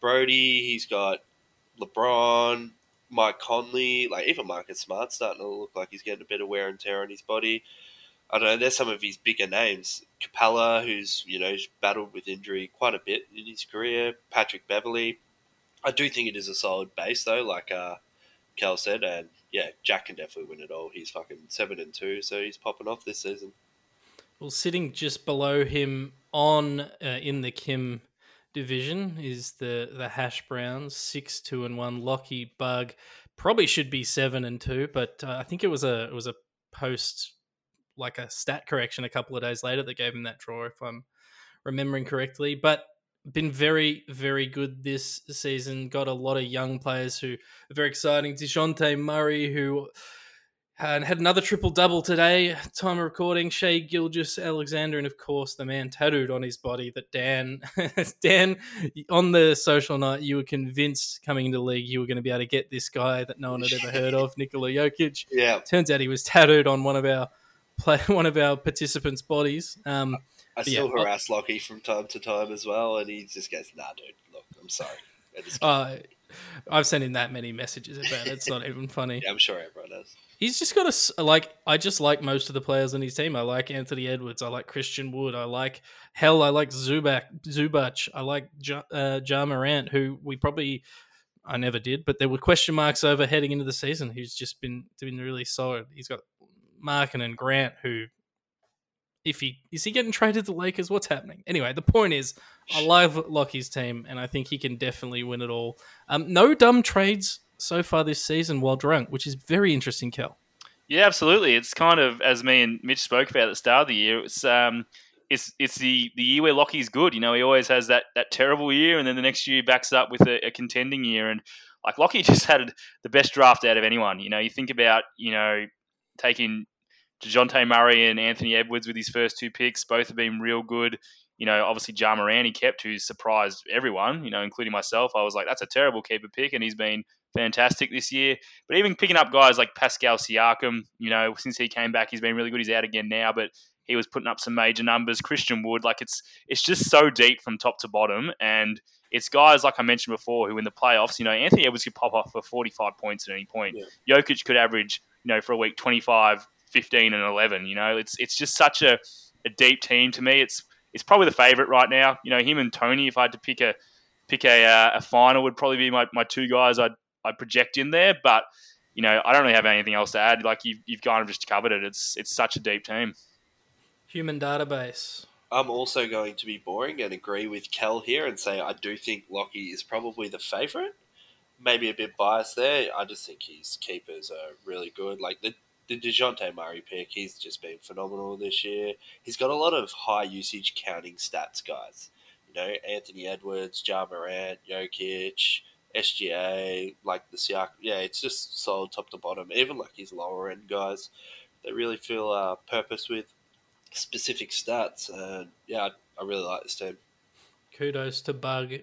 Brody, he's got LeBron, Mike Conley, like even Marcus Smart's starting to look like he's getting a bit of wear and tear on his body. I don't know, there's some of his bigger names. Capella, who's, you know, battled with injury quite a bit in his career. Patrick Beverley. I do think it is a solid base, though, like uh, Kel said. And, yeah, Jack can definitely win it all. He's fucking seven and two, so he's popping off this season. Well, sitting just below him on uh, in the Kim division is the, the Hash Browns, six two and one. Lockie Bug probably should be seven and two, but uh, I think it was a it was a post... like a stat correction a couple of days later that gave him that draw, if I'm remembering correctly. But been very, very good this season. Got a lot of young players who are very exciting. DeJounte Murray, who had, had another triple-double today, time of recording. Shai Gilgeous-Alexander, and of course the man tattooed on his body that Dan, Dan, on the social night, you were convinced coming into the league you were going to be able to get this guy that no one had ever heard of, Nikola Jokic. Yeah. Turns out he was tattooed on one of our play one of our participants' bodies. Um, I still yeah, harass Lockie from time to time as well, and he just goes, nah, dude, look, I'm sorry. Uh, I've sent him that many messages about it. It's not even funny. Yeah, I'm sure everyone has. He's just got a, like, I just like most of the players on his team. I like Anthony Edwards. I like Christian Wood. I like, hell, I like Zubac, Zubac. I like Ja, uh, Ja Morant, who we probably, I never did, but there were question marks over heading into the season. Who's just been, been really solid. He's got Markin and Grant, who, if he is he getting traded to the Lakers? What's happening? Anyway, the point is, I love Lockie's team, and I think he can definitely win it all. Um, no dumb trades so far this season while drunk, which is very interesting, Kel. Yeah, absolutely. It's kind of, as me and Mitch spoke about at the start of the year, it's um, it's it's the, the year where Lockie's good. You know, he always has that, that terrible year, and then the next year backs up with a, a contending year. And like Lockie just had the best draft out of anyone. You know, you think about, you know, taking DeJounte Murray and Anthony Edwards with his first two picks. Both have been real good. You know, obviously Ja Morant he kept, who surprised everyone, you know, including myself. I was like, that's a terrible keeper pick, and he's been fantastic this year. But even picking up guys like Pascal Siakam, you know, since he came back, he's been really good. He's out again now, but he was putting up some major numbers. Christian Wood, like it's it's just so deep from top to bottom. And it's guys, like I mentioned before, who in the playoffs, you know, Anthony Edwards could pop off for forty-five points at any point. Yeah. Jokic could average, you know, for a week, twenty-five, fifteen and eleven, you know, it's it's just such a, a deep team to me. It's it's probably the favourite right now. You know, him and Tony, if I had to pick a pick a uh, a final, would probably be my, my two guys I'd, I'd project in there. But, you know, I don't really have anything else to add. Like, you've, you've kind of just covered it. It's, it's such a deep team. Human database. I'm also going to be boring and agree with Kel here and say I do think Lockie is probably the favourite. Maybe a bit biased there. I just think his keepers are really good. Like, the The DeJounte Murray pick, he's just been phenomenal this year. He's got a lot of high usage counting stats, guys. You know, Anthony Edwards, Ja Morant, Jokic, S G A, like the Siak. Yeah, it's just solid top to bottom. Even like his lower end guys, they really feel uh, purpose with specific stats. And yeah, I, I really like this team. Kudos to Bug,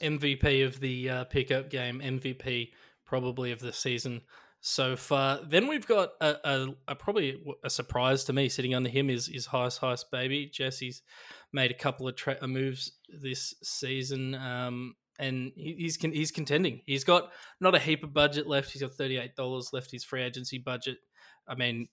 M V P of the uh, pickup game, M V P probably of the season so far. Then we've got a, a, a probably a surprise to me sitting under him is is Heist Heist Baby. Jesse's made a couple of tra- moves this season, um, and he, he's con- he's contending. He's got not a heap of budget left. He's got thirty-eight dollars left, his free agency budget. I mean,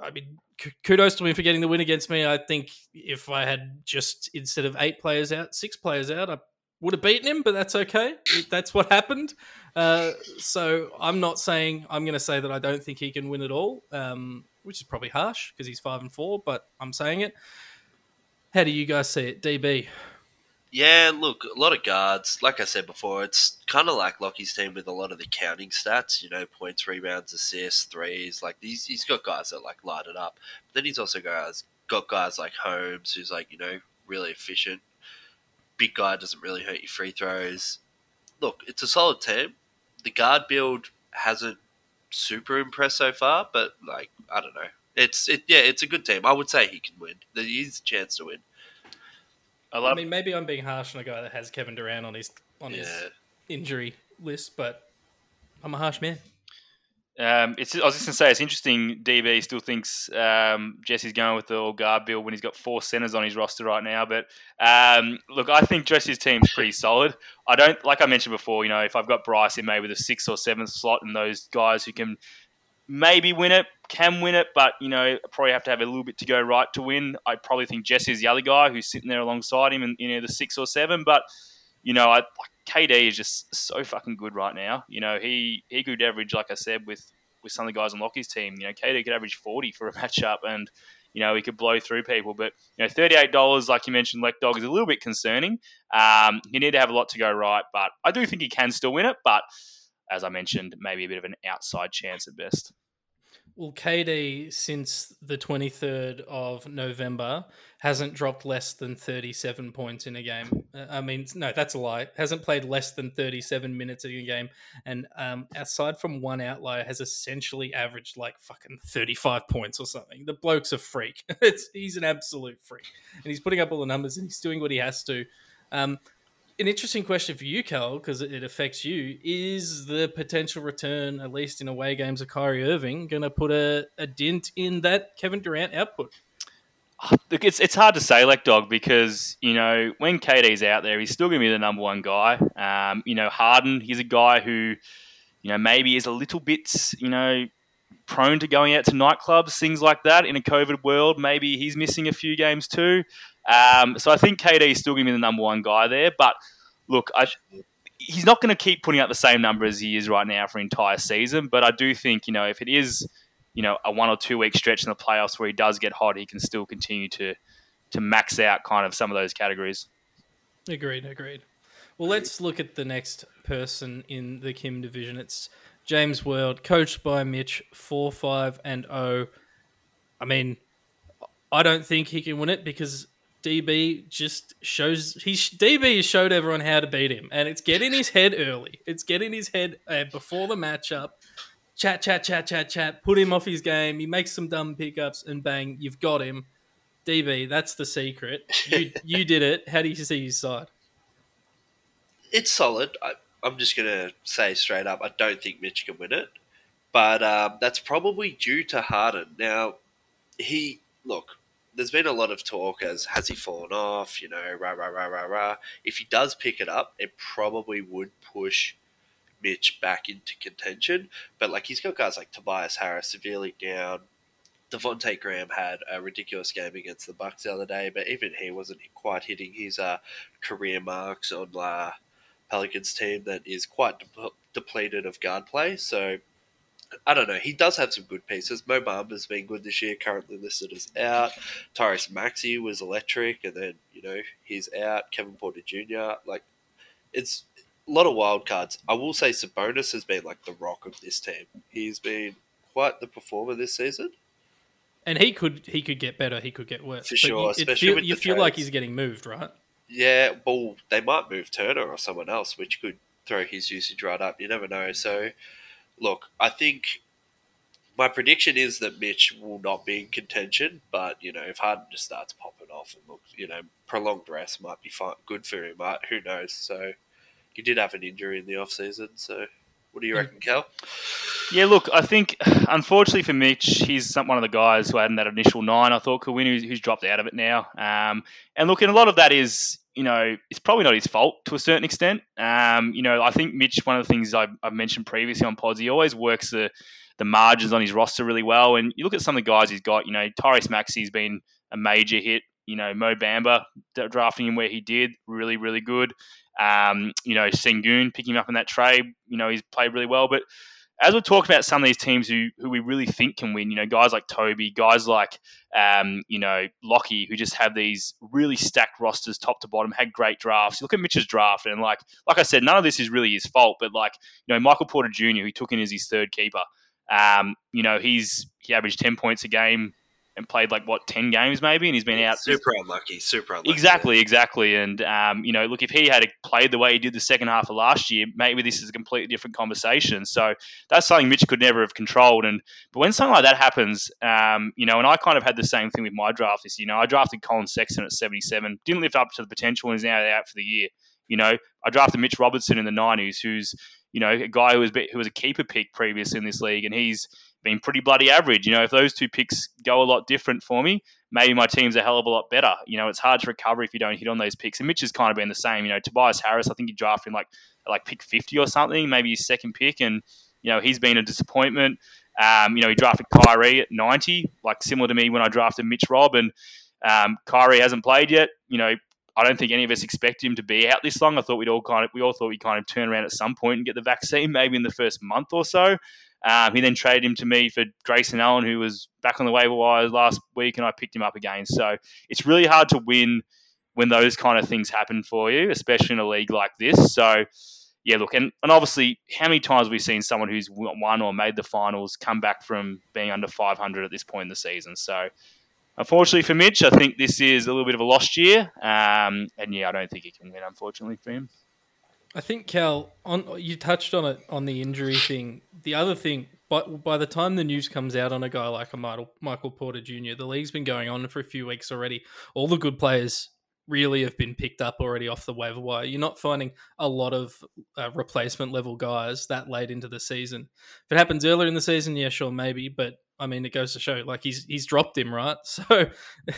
I mean, kudos to him for getting the win against me. I think if I had just, instead of eight players out, six players out, I would have beaten him, but that's okay. That's what happened. Uh, so I'm not saying, I'm going to say that I don't think he can win it all, um, which is probably harsh because he's five and four, but I'm saying it. How do you guys see it, D B? Yeah, look, a lot of guards. Like I said before, it's kind of like Lockie's team with a lot of the counting stats, you know, points, rebounds, assists, threes. Like these, he's got guys that like light it up. But then he's also guys, got guys like Holmes, who's like, you know, really efficient. Big guy doesn't really hurt your free throws. Look, it's a solid team. The guard build hasn't super impressed so far, but like I don't know, it's it yeah, it's a good team. I would say he can win. There is a chance to win. I love. I mean, maybe I'm being harsh on a guy that has Kevin Durant on his on yeah. his injury list, but I'm a harsh man. Um, it's, I was just going to say, it's interesting D B still thinks um, Jesse's going with the old guard build when he's got four centres on his roster right now. But, um, look, I think Jesse's team's pretty solid. I don't, like I mentioned before, you know, if I've got Bryce in maybe with a sixth or seventh slot and those guys who can maybe win it, can win it, but, you know, probably have to have a little bit to go right to win, I probably think Jesse's the other guy who's sitting there alongside him in, you know, the six or seven. But, you know, I... K D is just so fucking good right now. You know, he, he could average, like I said, with, with some of the guys on Lockie's team. You know, K D could average forty for a matchup and, you know, he could blow through people. But, you know, thirty-eight dollars, like you mentioned, Lek Dog, is a little bit concerning. Um, you need to have a lot to go right, but I do think he can still win it. But as I mentioned, maybe a bit of an outside chance at best. Well, K D, since the twenty-third of November, hasn't dropped less than thirty-seven points in a game. I mean, no, that's a lie. Hasn't played less than thirty-seven minutes in a game. And um, aside from one outlier, has essentially averaged like fucking thirty-five points or something. The bloke's a freak. It's, he's an absolute freak. And he's putting up all the numbers and he's doing what he has to. Um, an interesting question for you, Carl, because it affects you. Is the potential return, at least in away games, of Kyrie Irving going to put a, a dint in that Kevin Durant output? Look, it's it's hard to say, Lek Dog, because, you know, when K D's out there, he's still going to be the number one guy. Um, you know, Harden, he's a guy who, you know, maybe is a little bit, you know, prone to going out to nightclubs, things like that in a COVID world. Maybe he's missing a few games too. Um, so I think K D is still going to be the number one guy there. But, look, I, he's not going to keep putting up the same number as he is right now for an entire season. But I do think, you know, if it is, you know, a one or two-week stretch in the playoffs where he does get hot, he can still continue to to max out kind of some of those categories. Agreed, agreed. Well, let's look at the next person in the Kim division. It's James World, coached by Mitch, four five and oh. I mean, I don't think he can win it because D B just shows he D B has showed everyone how to beat him, and it's get in his head early. It's get in his head uh, before the matchup. Chat, chat, chat, chat, chat. Put him off his game. He makes some dumb pickups, and bang, you've got him. D B, that's the secret. You you did it. How do you see his side? It's solid. I, I'm just gonna say straight up, I don't think Mitch can win it, but um, that's probably due to Harden. Now, he look. There's been a lot of talk as, has he fallen off, you know, rah, rah, rah, rah, rah. If he does pick it up, it probably would push Mitch back into contention. But, like, he's got guys like Tobias Harris severely down. Devontae Graham had a ridiculous game against the Bucks the other day, but even he wasn't quite hitting his uh, career marks on the Pelicans team that is quite de- depleted of guard play. So, I don't know. He does have some good pieces. Mo Bamba's been good this year, currently listed as out. Tyrese Maxey was electric, and then, you know, he's out. Kevin Porter Junior Like, it's a lot of wild cards. I will say Sabonis has been, like, the rock of this team. He's been quite the performer this season. And he could he could get better. He could get worse. For but sure, you, especially feel, with You feel trades. Like he's getting moved, right? Yeah, well, they might move Turner or someone else, which could throw his usage right up. You never know, so... Look, I think my prediction is that Mitch will not be in contention, but, you know, if Harden just starts popping off and, look, you know, prolonged rest might be fine, good for him, right? Who knows? So he did have an injury in the offseason, so what do you reckon, Cal? Yeah, look, I think, unfortunately for Mitch, he's one of the guys who had in that initial nine, I thought, could win, who's, who's dropped out of it now. Um, and, look, and a lot of that is... you know, it's probably not his fault to a certain extent. Um, you know, I think Mitch, one of the things I've, I've mentioned previously on pods, he always works the, the margins on his roster really well. And you look at some of the guys he's got, you know, Tyrese Maxey's been a major hit. You know, Mo Bamba, drafting him where he did, really, really good. Um, you know, Şengün, picking him up in that trade, you know, he's played really well. But as we talk about some of these teams who who we really think can win, you know, guys like Toby, guys like, um, you know, Lockie, who just have these really stacked rosters top to bottom, had great drafts. Look at Mitch's draft, and like like I said, none of this is really his fault, but like, you know, Michael Porter Junior, who took in as his third keeper, um, you know, he's he averaged ten points a game and played like, what, ten games maybe, and he's been out. Super unlucky, super unlucky. Exactly, exactly. And, um, you know, look, if he had played the way he did the second half of last year, maybe this is a completely different conversation. So that's something Mitch could never have controlled. And But when something like that happens, um, you know, and I kind of had the same thing with my draft this year. You know, I drafted Colin Sexton at seventy-seven, didn't live up to the potential, and is now out for the year. You know, I drafted Mitch Robertson in the nineties, who's, you know, a guy who was who was a keeper pick previous in this league, and he's been pretty bloody average. You know, if those two picks go a lot different for me, maybe my team's a hell of a lot better. You know, it's hard to recover if you don't hit on those picks. And Mitch has kind of been the same. You know, Tobias Harris, I think you draft him like like pick fifty or something, maybe his second pick, and you know, he's been a disappointment. Um, you know, he drafted Kyrie at ninety, like similar to me when I drafted Mitch Robb, and um, Kyrie hasn't played yet. You know, I don't think any of us expect him to be out this long. I thought we'd all kind of, we all thought we'd kind of turn around at some point and get the vaccine, maybe in the first month or so. Um, he then traded him to me for Grayson Allen, who was back on the waiver wire last week, and I picked him up again. So it's really hard to win when those kind of things happen for you, especially in a league like this. So, yeah, look, and, and obviously, how many times have we seen someone who's won or made the finals come back from being under five hundred at this point in the season? So, unfortunately for Mitch, I think this is a little bit of a lost year. Um, and, yeah, I don't think he can win, unfortunately, for him. I think, Cal, on, you touched on it on the injury thing. The other thing, but by the time the news comes out on a guy like a Michael, Michael Porter Junior, the league's been going on for a few weeks already. All the good players really have been picked up already off the waiver wire. You're not finding a lot of uh, replacement level guys that late into the season. If it happens earlier in the season, yeah, sure, maybe. But I mean, it goes to show, like he's he's dropped him, right? So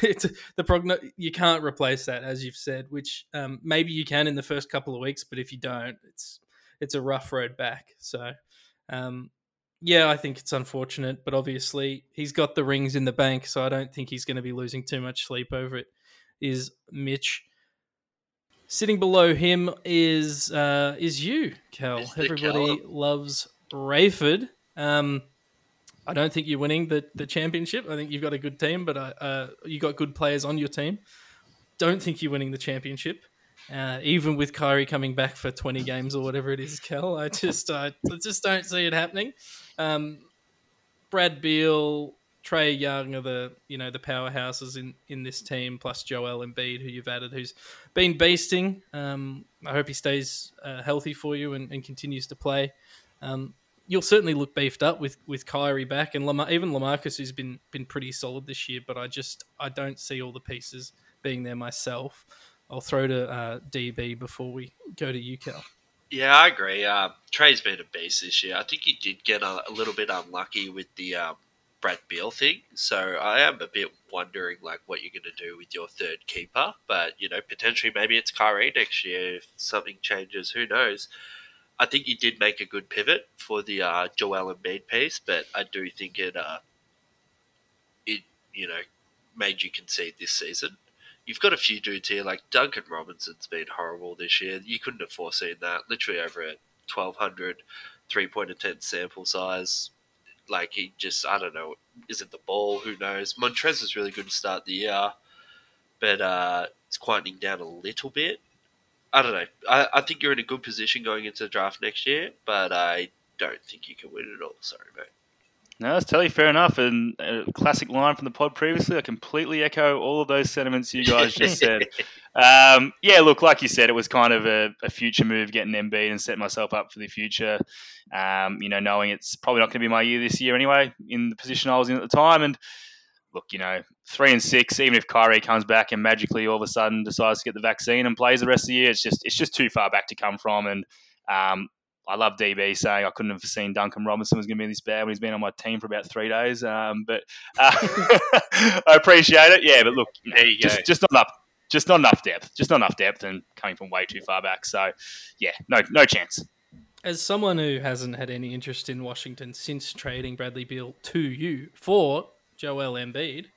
it's the progno- you can't replace that, as you've said. Which um, maybe you can in the first couple of weeks, but if you don't, it's it's a rough road back. So um, yeah, I think it's unfortunate, but obviously he's got the rings in the bank, so I don't think he's going to be losing too much sleep over it. Is Mitch. Sitting below him is uh, is you, Cal. Mister Everybody Cal. Loves Rayford. Um, I don't think you're winning the, the championship. I think you've got a good team, but uh, uh, you got good players on your team. Don't think you're winning the championship, uh, even with Kyrie coming back for twenty games or whatever it is, Cal. I just I just don't see it happening. Um, Brad Beal. Trey Young are the, you know, the powerhouses in, in this team, plus Joel Embiid, who you've added, who's been beasting. Um, I hope he stays uh, healthy for you and, and continues to play. Um, you'll certainly look beefed up with, with Kyrie back, and Lam- even LaMarcus, who's been been pretty solid this year, but I just I don't see all the pieces being there myself. I'll throw to uh, D B before we go to you, Cal. Yeah, I agree. Uh, Trey's been a beast this year. I think he did get a, a little bit unlucky with the Um, Brad Beal thing, so I am a bit wondering like what you're going to do with your third keeper, but you know, potentially maybe it's Kyrie next year if something changes, who knows. I think you did make a good pivot for the uh, Joel Embiid piece, but I do think it uh, it you know made you concede this season. You've got a few dudes here like Duncan Robinson's been horrible this year. You couldn't have foreseen that, literally over at twelve hundred three-point attempt sample size. Like, he just, I don't know, is it the ball? Who knows? Montrez is really good to start the year, but uh, it's quieting down a little bit. I don't know. I, I think you're in a good position going into the draft next year, but I don't think you can win it all. Sorry, mate. No, that's totally fair enough. And a classic line from the pod previously, I completely echo all of those sentiments you guys just said. Um, yeah, look, like you said, it was kind of a, a future move getting Embiid and setting myself up for the future, um, you know, knowing it's probably not going to be my year this year anyway in the position I was in at the time. And look, you know, three and six, even if Kyrie comes back and magically all of a sudden decides to get the vaccine and plays the rest of the year, it's just it's just too far back to come from. And um I love D B saying I couldn't have seen Duncan Robinson was going to be this bad when he's been on my team for about three days. Um, but uh, I appreciate it. Yeah, but look, you know, there you just, go. just not enough, just not enough depth, just not enough depth, and coming from way too far back. So, yeah, no, no chance. As someone who hasn't had any interest in Washington since trading Bradley Beal to you for Joel Embiid,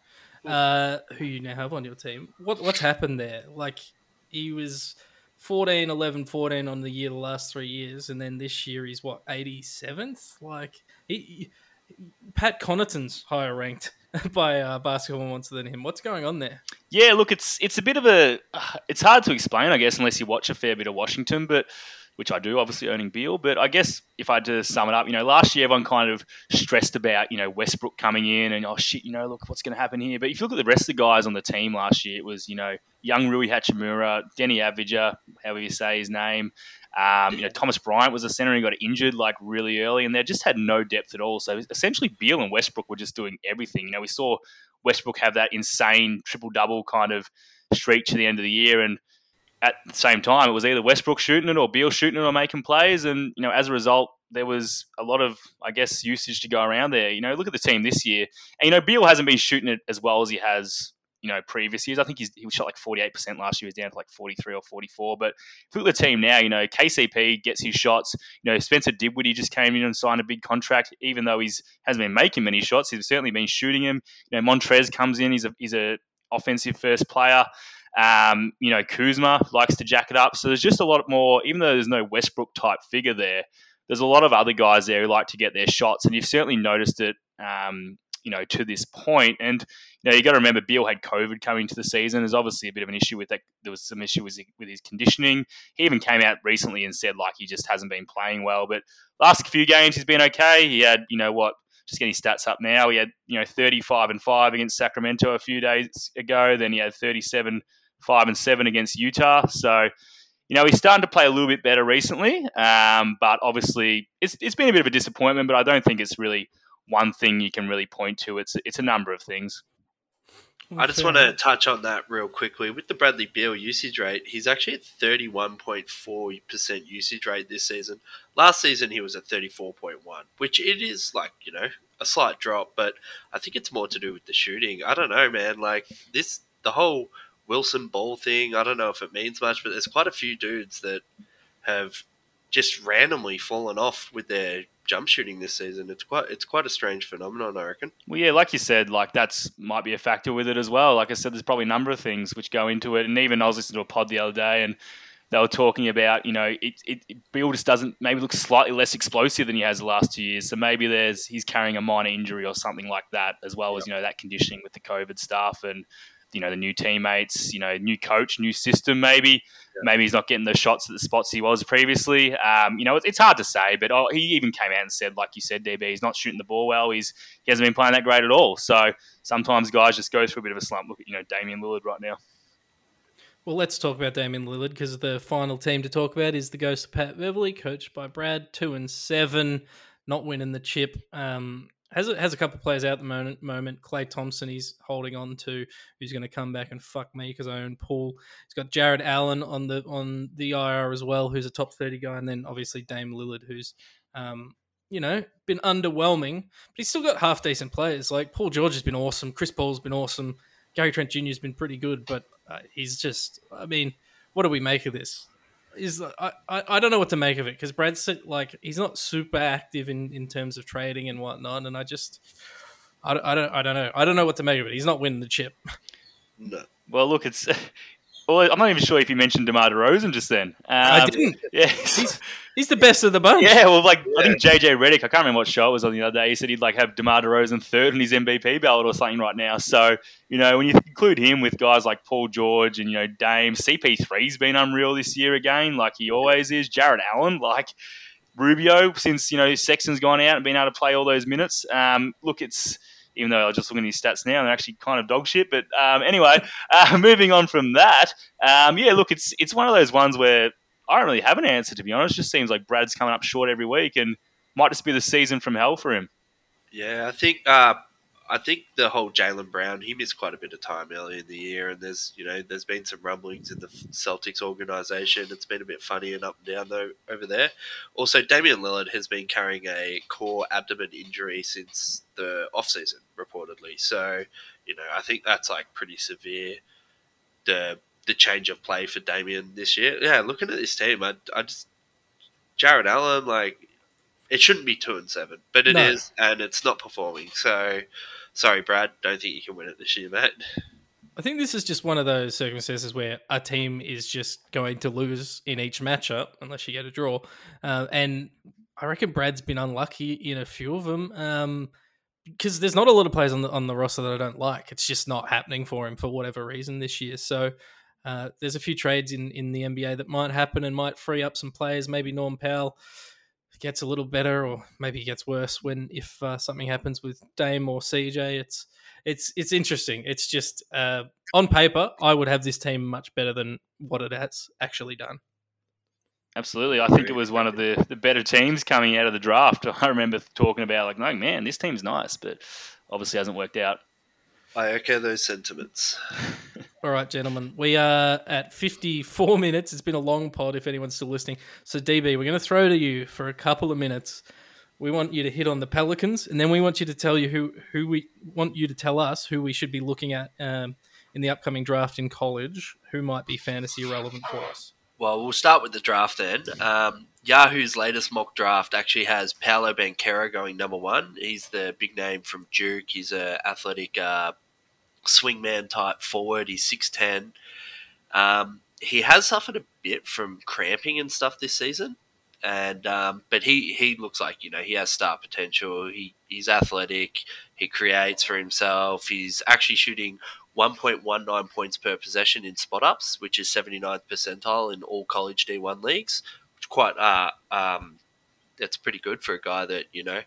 uh, who you now have on your team, what what's happened there? Like, he was fourteen, eleven, fourteen on the year the last three years, and then this year he's, what, eighty-seventh? Like, he, he, Pat Connaughton's higher ranked by uh, Basketball Monster than him. What's going on there? Yeah, look, it's it's a bit of a... Uh, it's hard to explain, I guess, unless you watch a fair bit of Washington, but which I do, obviously, owning Beal. But I guess if I had to sum it up, you know, last year everyone kind of stressed about, you know, Westbrook coming in and, oh, shit, you know, look, what's going to happen here? But if you look at the rest of the guys on the team last year, it was, you know, young Rui Hachimura, Denny Avdija, however you say his name. Um, you know, Thomas Bryant was a center and he got injured like really early, and they just had no depth at all. So essentially Beal and Westbrook were just doing everything. You know, we saw Westbrook have that insane triple-double kind of streak to the end of the year, and at the same time, it was either Westbrook shooting it or Beal shooting it or making plays. And, you know, as a result, there was a lot of, I guess, usage to go around there. You know, look at the team this year. And, you know, Beal hasn't been shooting it as well as he has, you know, previous years. I think he's, he shot like forty-eight percent last year. He was down to like forty-three or forty-four. But if you look at the team now, you know, K C P gets his shots. You know, Spencer Dinwiddie just came in and signed a big contract, even though he's hasn't been making many shots. He's certainly been shooting him. You know, Montrez comes in. He's a he's a offensive first player. Um, you know, Kuzma likes to jack it up. So there's just a lot more, even though there's no Westbrook type figure there, there's a lot of other guys there who like to get their shots. And you've certainly noticed it, um, you know, to this point. And, you know, you got to remember Beal had COVID coming into the season. There's obviously a bit of an issue with that. There was some issue with his conditioning. He even came out recently and said, like, he just hasn't been playing well. But last few games, he's been okay. He had, you know what, just getting his stats up now. He had, you know, thirty-five and five against Sacramento a few days ago. Then he had thirty-seven, five and seven against Utah. So, you know, he's starting to play a little bit better recently. Um, but obviously, it's it's been a bit of a disappointment, but I don't think it's really one thing you can really point to. It's it's a number of things. Okay. I just want to touch on that real quickly. With the Bradley Beal usage rate, he's actually at thirty-one point four percent usage rate this season. Last season, he was at thirty-four point one, which it is like, you know, a slight drop, but I think it's more to do with the shooting. I don't know, man. Like, this, the whole Wilson Ball thing, I don't know if it means much, but there's quite a few dudes that have just randomly fallen off with their jump shooting this season. It's quite it's quite a strange phenomenon, I reckon. Well, yeah, like you said, like that's might be a factor with it as well. Like I said, there's probably a number of things which go into it. And even I was listening to a pod the other day and they were talking about, you know, it, it, it Beal just doesn't maybe look slightly less explosive than he has the last two years. So maybe there's he's carrying a minor injury or something like that, as well as, yep. you know, that conditioning with the COVID stuff and, you know, the new teammates, you know, new coach, new system maybe. Yeah. Maybe he's not getting the shots at the spots he was previously. Um, you know, it's, it's hard to say, but oh, he even came out and said, like you said, D B, he's not shooting the ball well. He's He hasn't been playing that great at all. So sometimes guys just go through a bit of a slump. Look at, you know, Damian Lillard right now. Well, let's talk about Damian Lillard because the final team to talk about is the Ghost of Pat Beverley, coached by Brad, two and seven, not winning the chip. Um Has a, has a couple of players out at the moment, moment. Clay Thompson, he's holding on to, who's going to come back and fuck me because I own Paul. He's got Jared Allen on the on the I R as well, who's a top thirty guy, and then obviously Dame Lillard, who's, um, you know, been underwhelming, but he's still got half decent players. Like Paul George has been awesome, Chris Paul's been awesome, Gary Trent Junior's been pretty good, but uh, he's just, I mean, what do we make of this? Is I, I don't know what to make of it because Brad's like he's not super active in, in terms of trading and whatnot, and I just I, I don't I don't know I don't know what to make of it. He's not winning the chip. No. Well, look, it's well, I'm not even sure if you mentioned DeMar DeRozan just then. Um, I didn't. Yeah, he's, he's the best of the bunch. Yeah, well, like yeah. I think J J Redick, I can't remember what show it was on the other day. He said he'd like have DeMar DeRozan third in his M V P ballot or something right now. So you know, when you include him with guys like Paul George and, you know, Dame, C P three's been unreal this year again, like he always is. Jared Allen, like Rubio, since, you know, Sexton's gone out and been able to play all those minutes. Um, look, it's, even though I was just looking at his stats now, they're actually kind of dog shit. But um, anyway, uh, moving on from that, um, yeah, look, it's it's one of those ones where I don't really have an answer, to be honest. It just seems like Brad's coming up short every week and might just be the season from hell for him. Yeah, I think... Uh... I think the whole Jaylen Brown, he missed quite a bit of time early in the year, and there's, you know, there's been some rumblings in the Celtics organization. It's been a bit funny and up and down though over there. Also, Damian Lillard has been carrying a core abdomen injury since the offseason, reportedly. So, you know, I think that's like pretty severe. The the change of play for Damian this year. Yeah, looking at this team, I I just Jared Allen, like it shouldn't be two and seven, but it no. is, and it's not performing. So. Sorry, Brad, don't think you can win it this year, mate. I think this is just one of those circumstances where a team is just going to lose in each matchup unless you get a draw. Uh, and I reckon Brad's been unlucky in a few of them because um, there's not a lot of players on the, on the roster that I don't like. It's just not happening for him for whatever reason this year. So uh, there's a few trades in, in the N B A that might happen and might free up some players. Maybe Norm Powell gets a little better, or maybe it gets worse when if uh, something happens with Dame or C J. It's it's it's interesting. It's just uh, on paper, I would have this team much better than what it has actually done. Absolutely. I think it was one of the, the better teams coming out of the draft. I remember talking about like, no, man, this team's nice, but obviously hasn't worked out. I echo those sentiments. All right, gentlemen. We are at fifty-four minutes. It's been a long pod if anyone's still listening. So, D B, we're going to throw to you for a couple of minutes. We want you to hit on the Pelicans, and then we want you to tell you who, who we want you to tell us who we should be looking at um, in the upcoming draft in college, who might be fantasy relevant for us. Well, we'll start with the draft then. Um, Yahoo's latest mock draft actually has Paolo Banchero going number one. He's the big name from Duke. He's an athletic uh, swingman type forward. He's six ten. Um, he has suffered a bit from cramping and stuff this season. And um, but he, he looks like, you know, he has star potential. He he's athletic. He creates for himself. He's actually shooting one point one nine points per possession in spot ups, which is seventy-ninth percentile in all college D one leagues. Which quite uh um that's pretty good for a guy that, you know,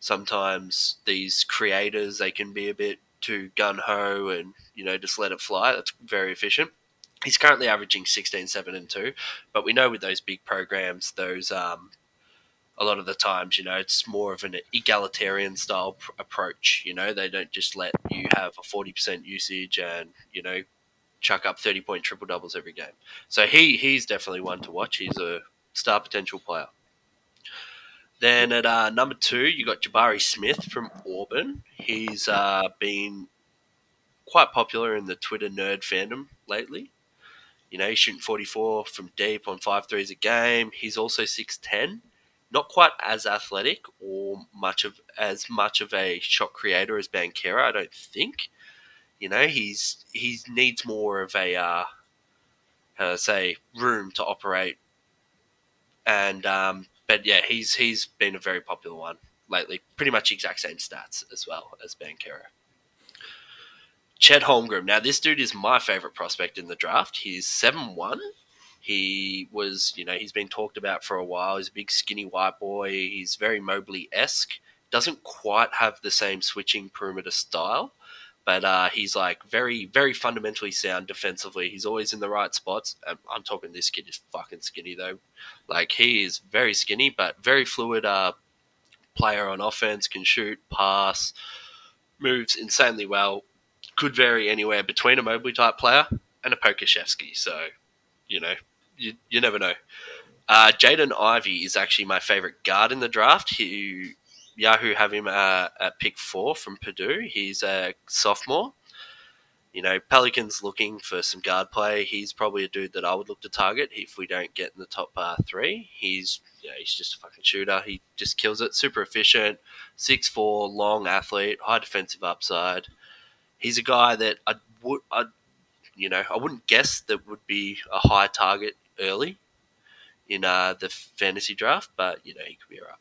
sometimes these creators, they can be a bit too gun-ho and, you know, just let it fly. That's very efficient. He's currently averaging sixteen, seven, and two, but we know with those big programs, those um, a lot of the times, you know, it's more of an egalitarian style pr- approach. You know, they don't just let you have a forty percent usage and, you know, chuck up thirty-point triple-doubles every game. So he he's definitely one to watch. He's a star potential player. Then at uh, number two, you got Jabari Smith from Auburn. He's uh, been quite popular in the Twitter nerd fandom lately. You know, he's shooting forty-four from deep on five threes a game. He's also six ten. Not quite as athletic or much of as much of a shot creator as Banchero, I don't think. You know, he's he needs more of a, uh, how to say, room to operate. And um, but yeah, he's he's been a very popular one lately. Pretty much exact same stats as well as Banchero. Chet Holmgren. Now, this dude is my favorite prospect in the draft. He's seven one. He was, you know, he's been talked about for a while. He's a big, skinny white boy. He's very Mobley-esque. Doesn't quite have the same switching perimeter style, but uh, he's like very, very fundamentally sound defensively. He's always in the right spots. I'm, I'm talking this kid is fucking skinny, though. Like, he is very skinny, but very fluid uh, player on offense, can shoot, pass, moves insanely well. Could vary anywhere between a Mobley-type player and a Pokuševski. So, you know, you, you never know. Uh, Jaden Ivey is actually my favourite guard in the draft. He, Yahoo have him uh, at pick four from Purdue. He's a sophomore. You know, Pelicans looking for some guard play. He's probably a dude that I would look to target if we don't get in the top uh, three. He's, you know, he's just a fucking shooter. He just kills it. Super efficient. six four, long athlete, high defensive upside. He's a guy that I would, I, you know, I wouldn't guess that would be a high target early in uh, the fantasy draft, but, you know, he could be all right.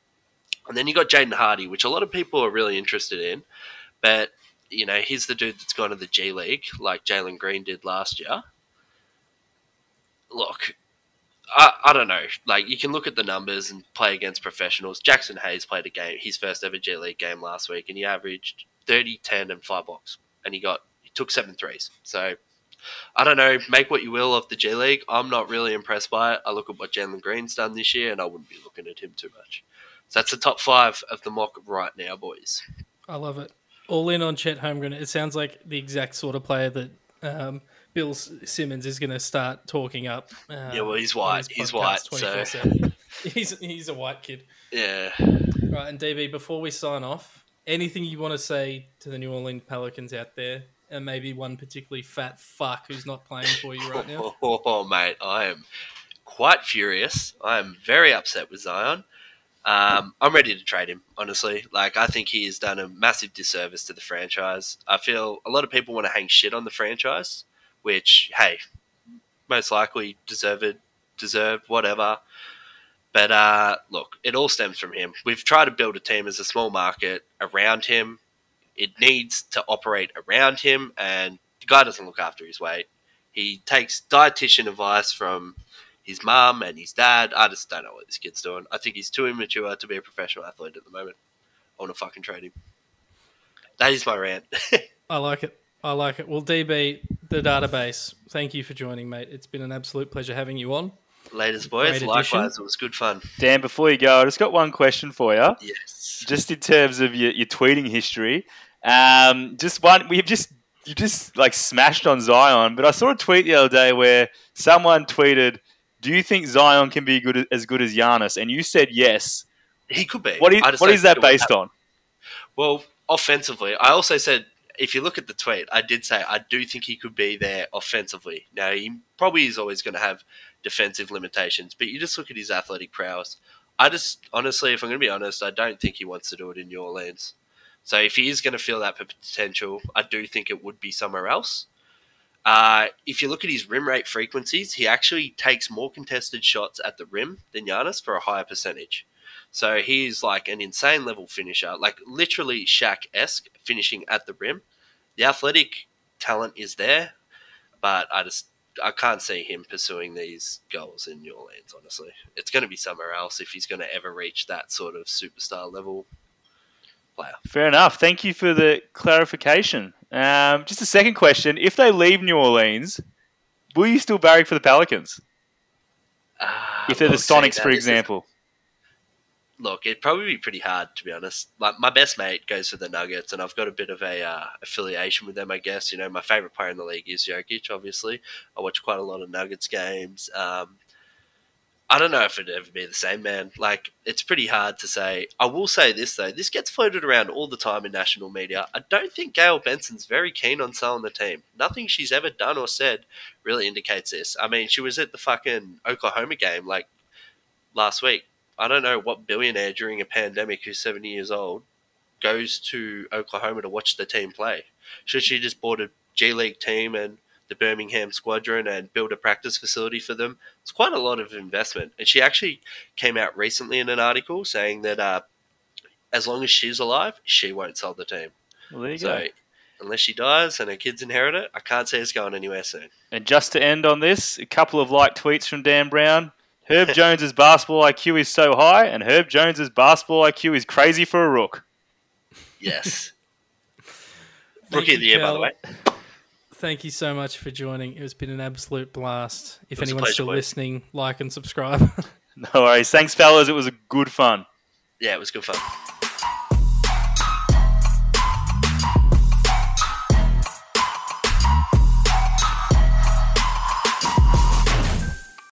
And then you got Jaden Hardy, which a lot of people are really interested in, but, you know, he's the dude that's gone to the G League, like Jalen Green did last year. Look, I, I don't know. Like, you can look at the numbers and play against professionals. Jackson Hayes played a game, his first ever G League game last week, and he averaged thirty, ten, and five blocks. And he got he took seven threes. So, I don't know. Make what you will of the G League. I'm not really impressed by it. I look at what Jalen Green's done this year, and I wouldn't be looking at him too much. So, that's the top five of the mock right now, boys. I love it. All in on Chet Holmgren. It sounds like the exact sort of player that um, Bill Simmons is going to start talking up. Um, yeah, well, he's white. He's white. So. he's, he's a white kid. Yeah. Right, and D B, before we sign off, anything you want to say to the New Orleans Pelicans out there, and maybe one particularly fat fuck who's not playing for you right now? Oh, oh mate, I am quite furious. I am very upset with Zion. Um, I'm ready to trade him, honestly. Like, I think he has done a massive disservice to the franchise. I feel a lot of people want to hang shit on the franchise, which, hey, most likely deserved, deserved, whatever. But, uh, look, it all stems from him. We've tried to build a team as a small market around him. It needs to operate around him, and the guy doesn't look after his weight. He takes dietitian advice from his mum and his dad. I just don't know what this kid's doing. I think he's too immature to be a professional athlete at the moment. I want to fucking trade him. That is my rant. I like it. I like it. Well, D B, the database, thank you for joining, mate. It's been an absolute pleasure having you on. Latest boys, likewise, it was good fun. Dan, before you go, I just got one question for you. Yes. Just in terms of your, your tweeting history, um, just one. We've just you just like smashed on Zion, but I saw a tweet the other day where someone tweeted, "Do you think Zion can be good as good as Giannis?" And you said yes. He could be. What, you, what is that based on? Well, offensively, I also said, if you look at the tweet, I did say I do think he could be there offensively. Now, he probably is always going to have defensive limitations, but you just look at his athletic prowess. I just, honestly, if I'm going to be honest, I don't think he wants to do it in New Orleans. So if he is going to feel that potential, I do think it would be somewhere else. Uh, if you look at his rim rate frequencies, he actually takes more contested shots at the rim than Giannis for a higher percentage. So he's like an insane level finisher, like literally Shaq-esque finishing at the rim. The athletic talent is there, but I just I can't see him pursuing these goals in New Orleans, honestly. It's going to be somewhere else if he's going to ever reach that sort of superstar level player. Fair enough. Thank you for the clarification. Um, just a second question. If they leave New Orleans, will you still barrack for the Pelicans? Uh, if they're the Sonics, for example. Look, it'd probably be pretty hard, to be honest. Like, my best mate goes for the Nuggets, and I've got a bit of a uh, affiliation with them, I guess. You know, my favourite player in the league is Jokic, obviously. I watch quite a lot of Nuggets games. Um, I don't know if it'd ever be the same, man. Like, it's pretty hard to say. I will say this, though. This gets floated around all the time in national media. I don't think Gail Benson's very keen on selling the team. Nothing she's ever done or said really indicates this. I mean, she was at the fucking Oklahoma game, like, last week. I don't know what billionaire during a pandemic who's seventy years old goes to Oklahoma to watch the team play. Should she just board a G League team and the Birmingham Squadron and build a practice facility for them? It's quite a lot of investment. And she actually came out recently in an article saying that uh, as long as she's alive, she won't sell the team. Well, there you so, go. Unless she dies and her kids inherit it, I can't see us going anywhere soon. And just to end on this, a couple of light tweets from Dan Brown. Herb Jones's basketball I Q is so high, and Herb Jones's basketball I Q is crazy for a rook. Yes. Rookie of the year, by the way. Thank you so much for joining. It's been an absolute blast. If anyone's still listening, like and subscribe. No worries. Thanks, fellas. It was a good fun. Yeah, it was good fun.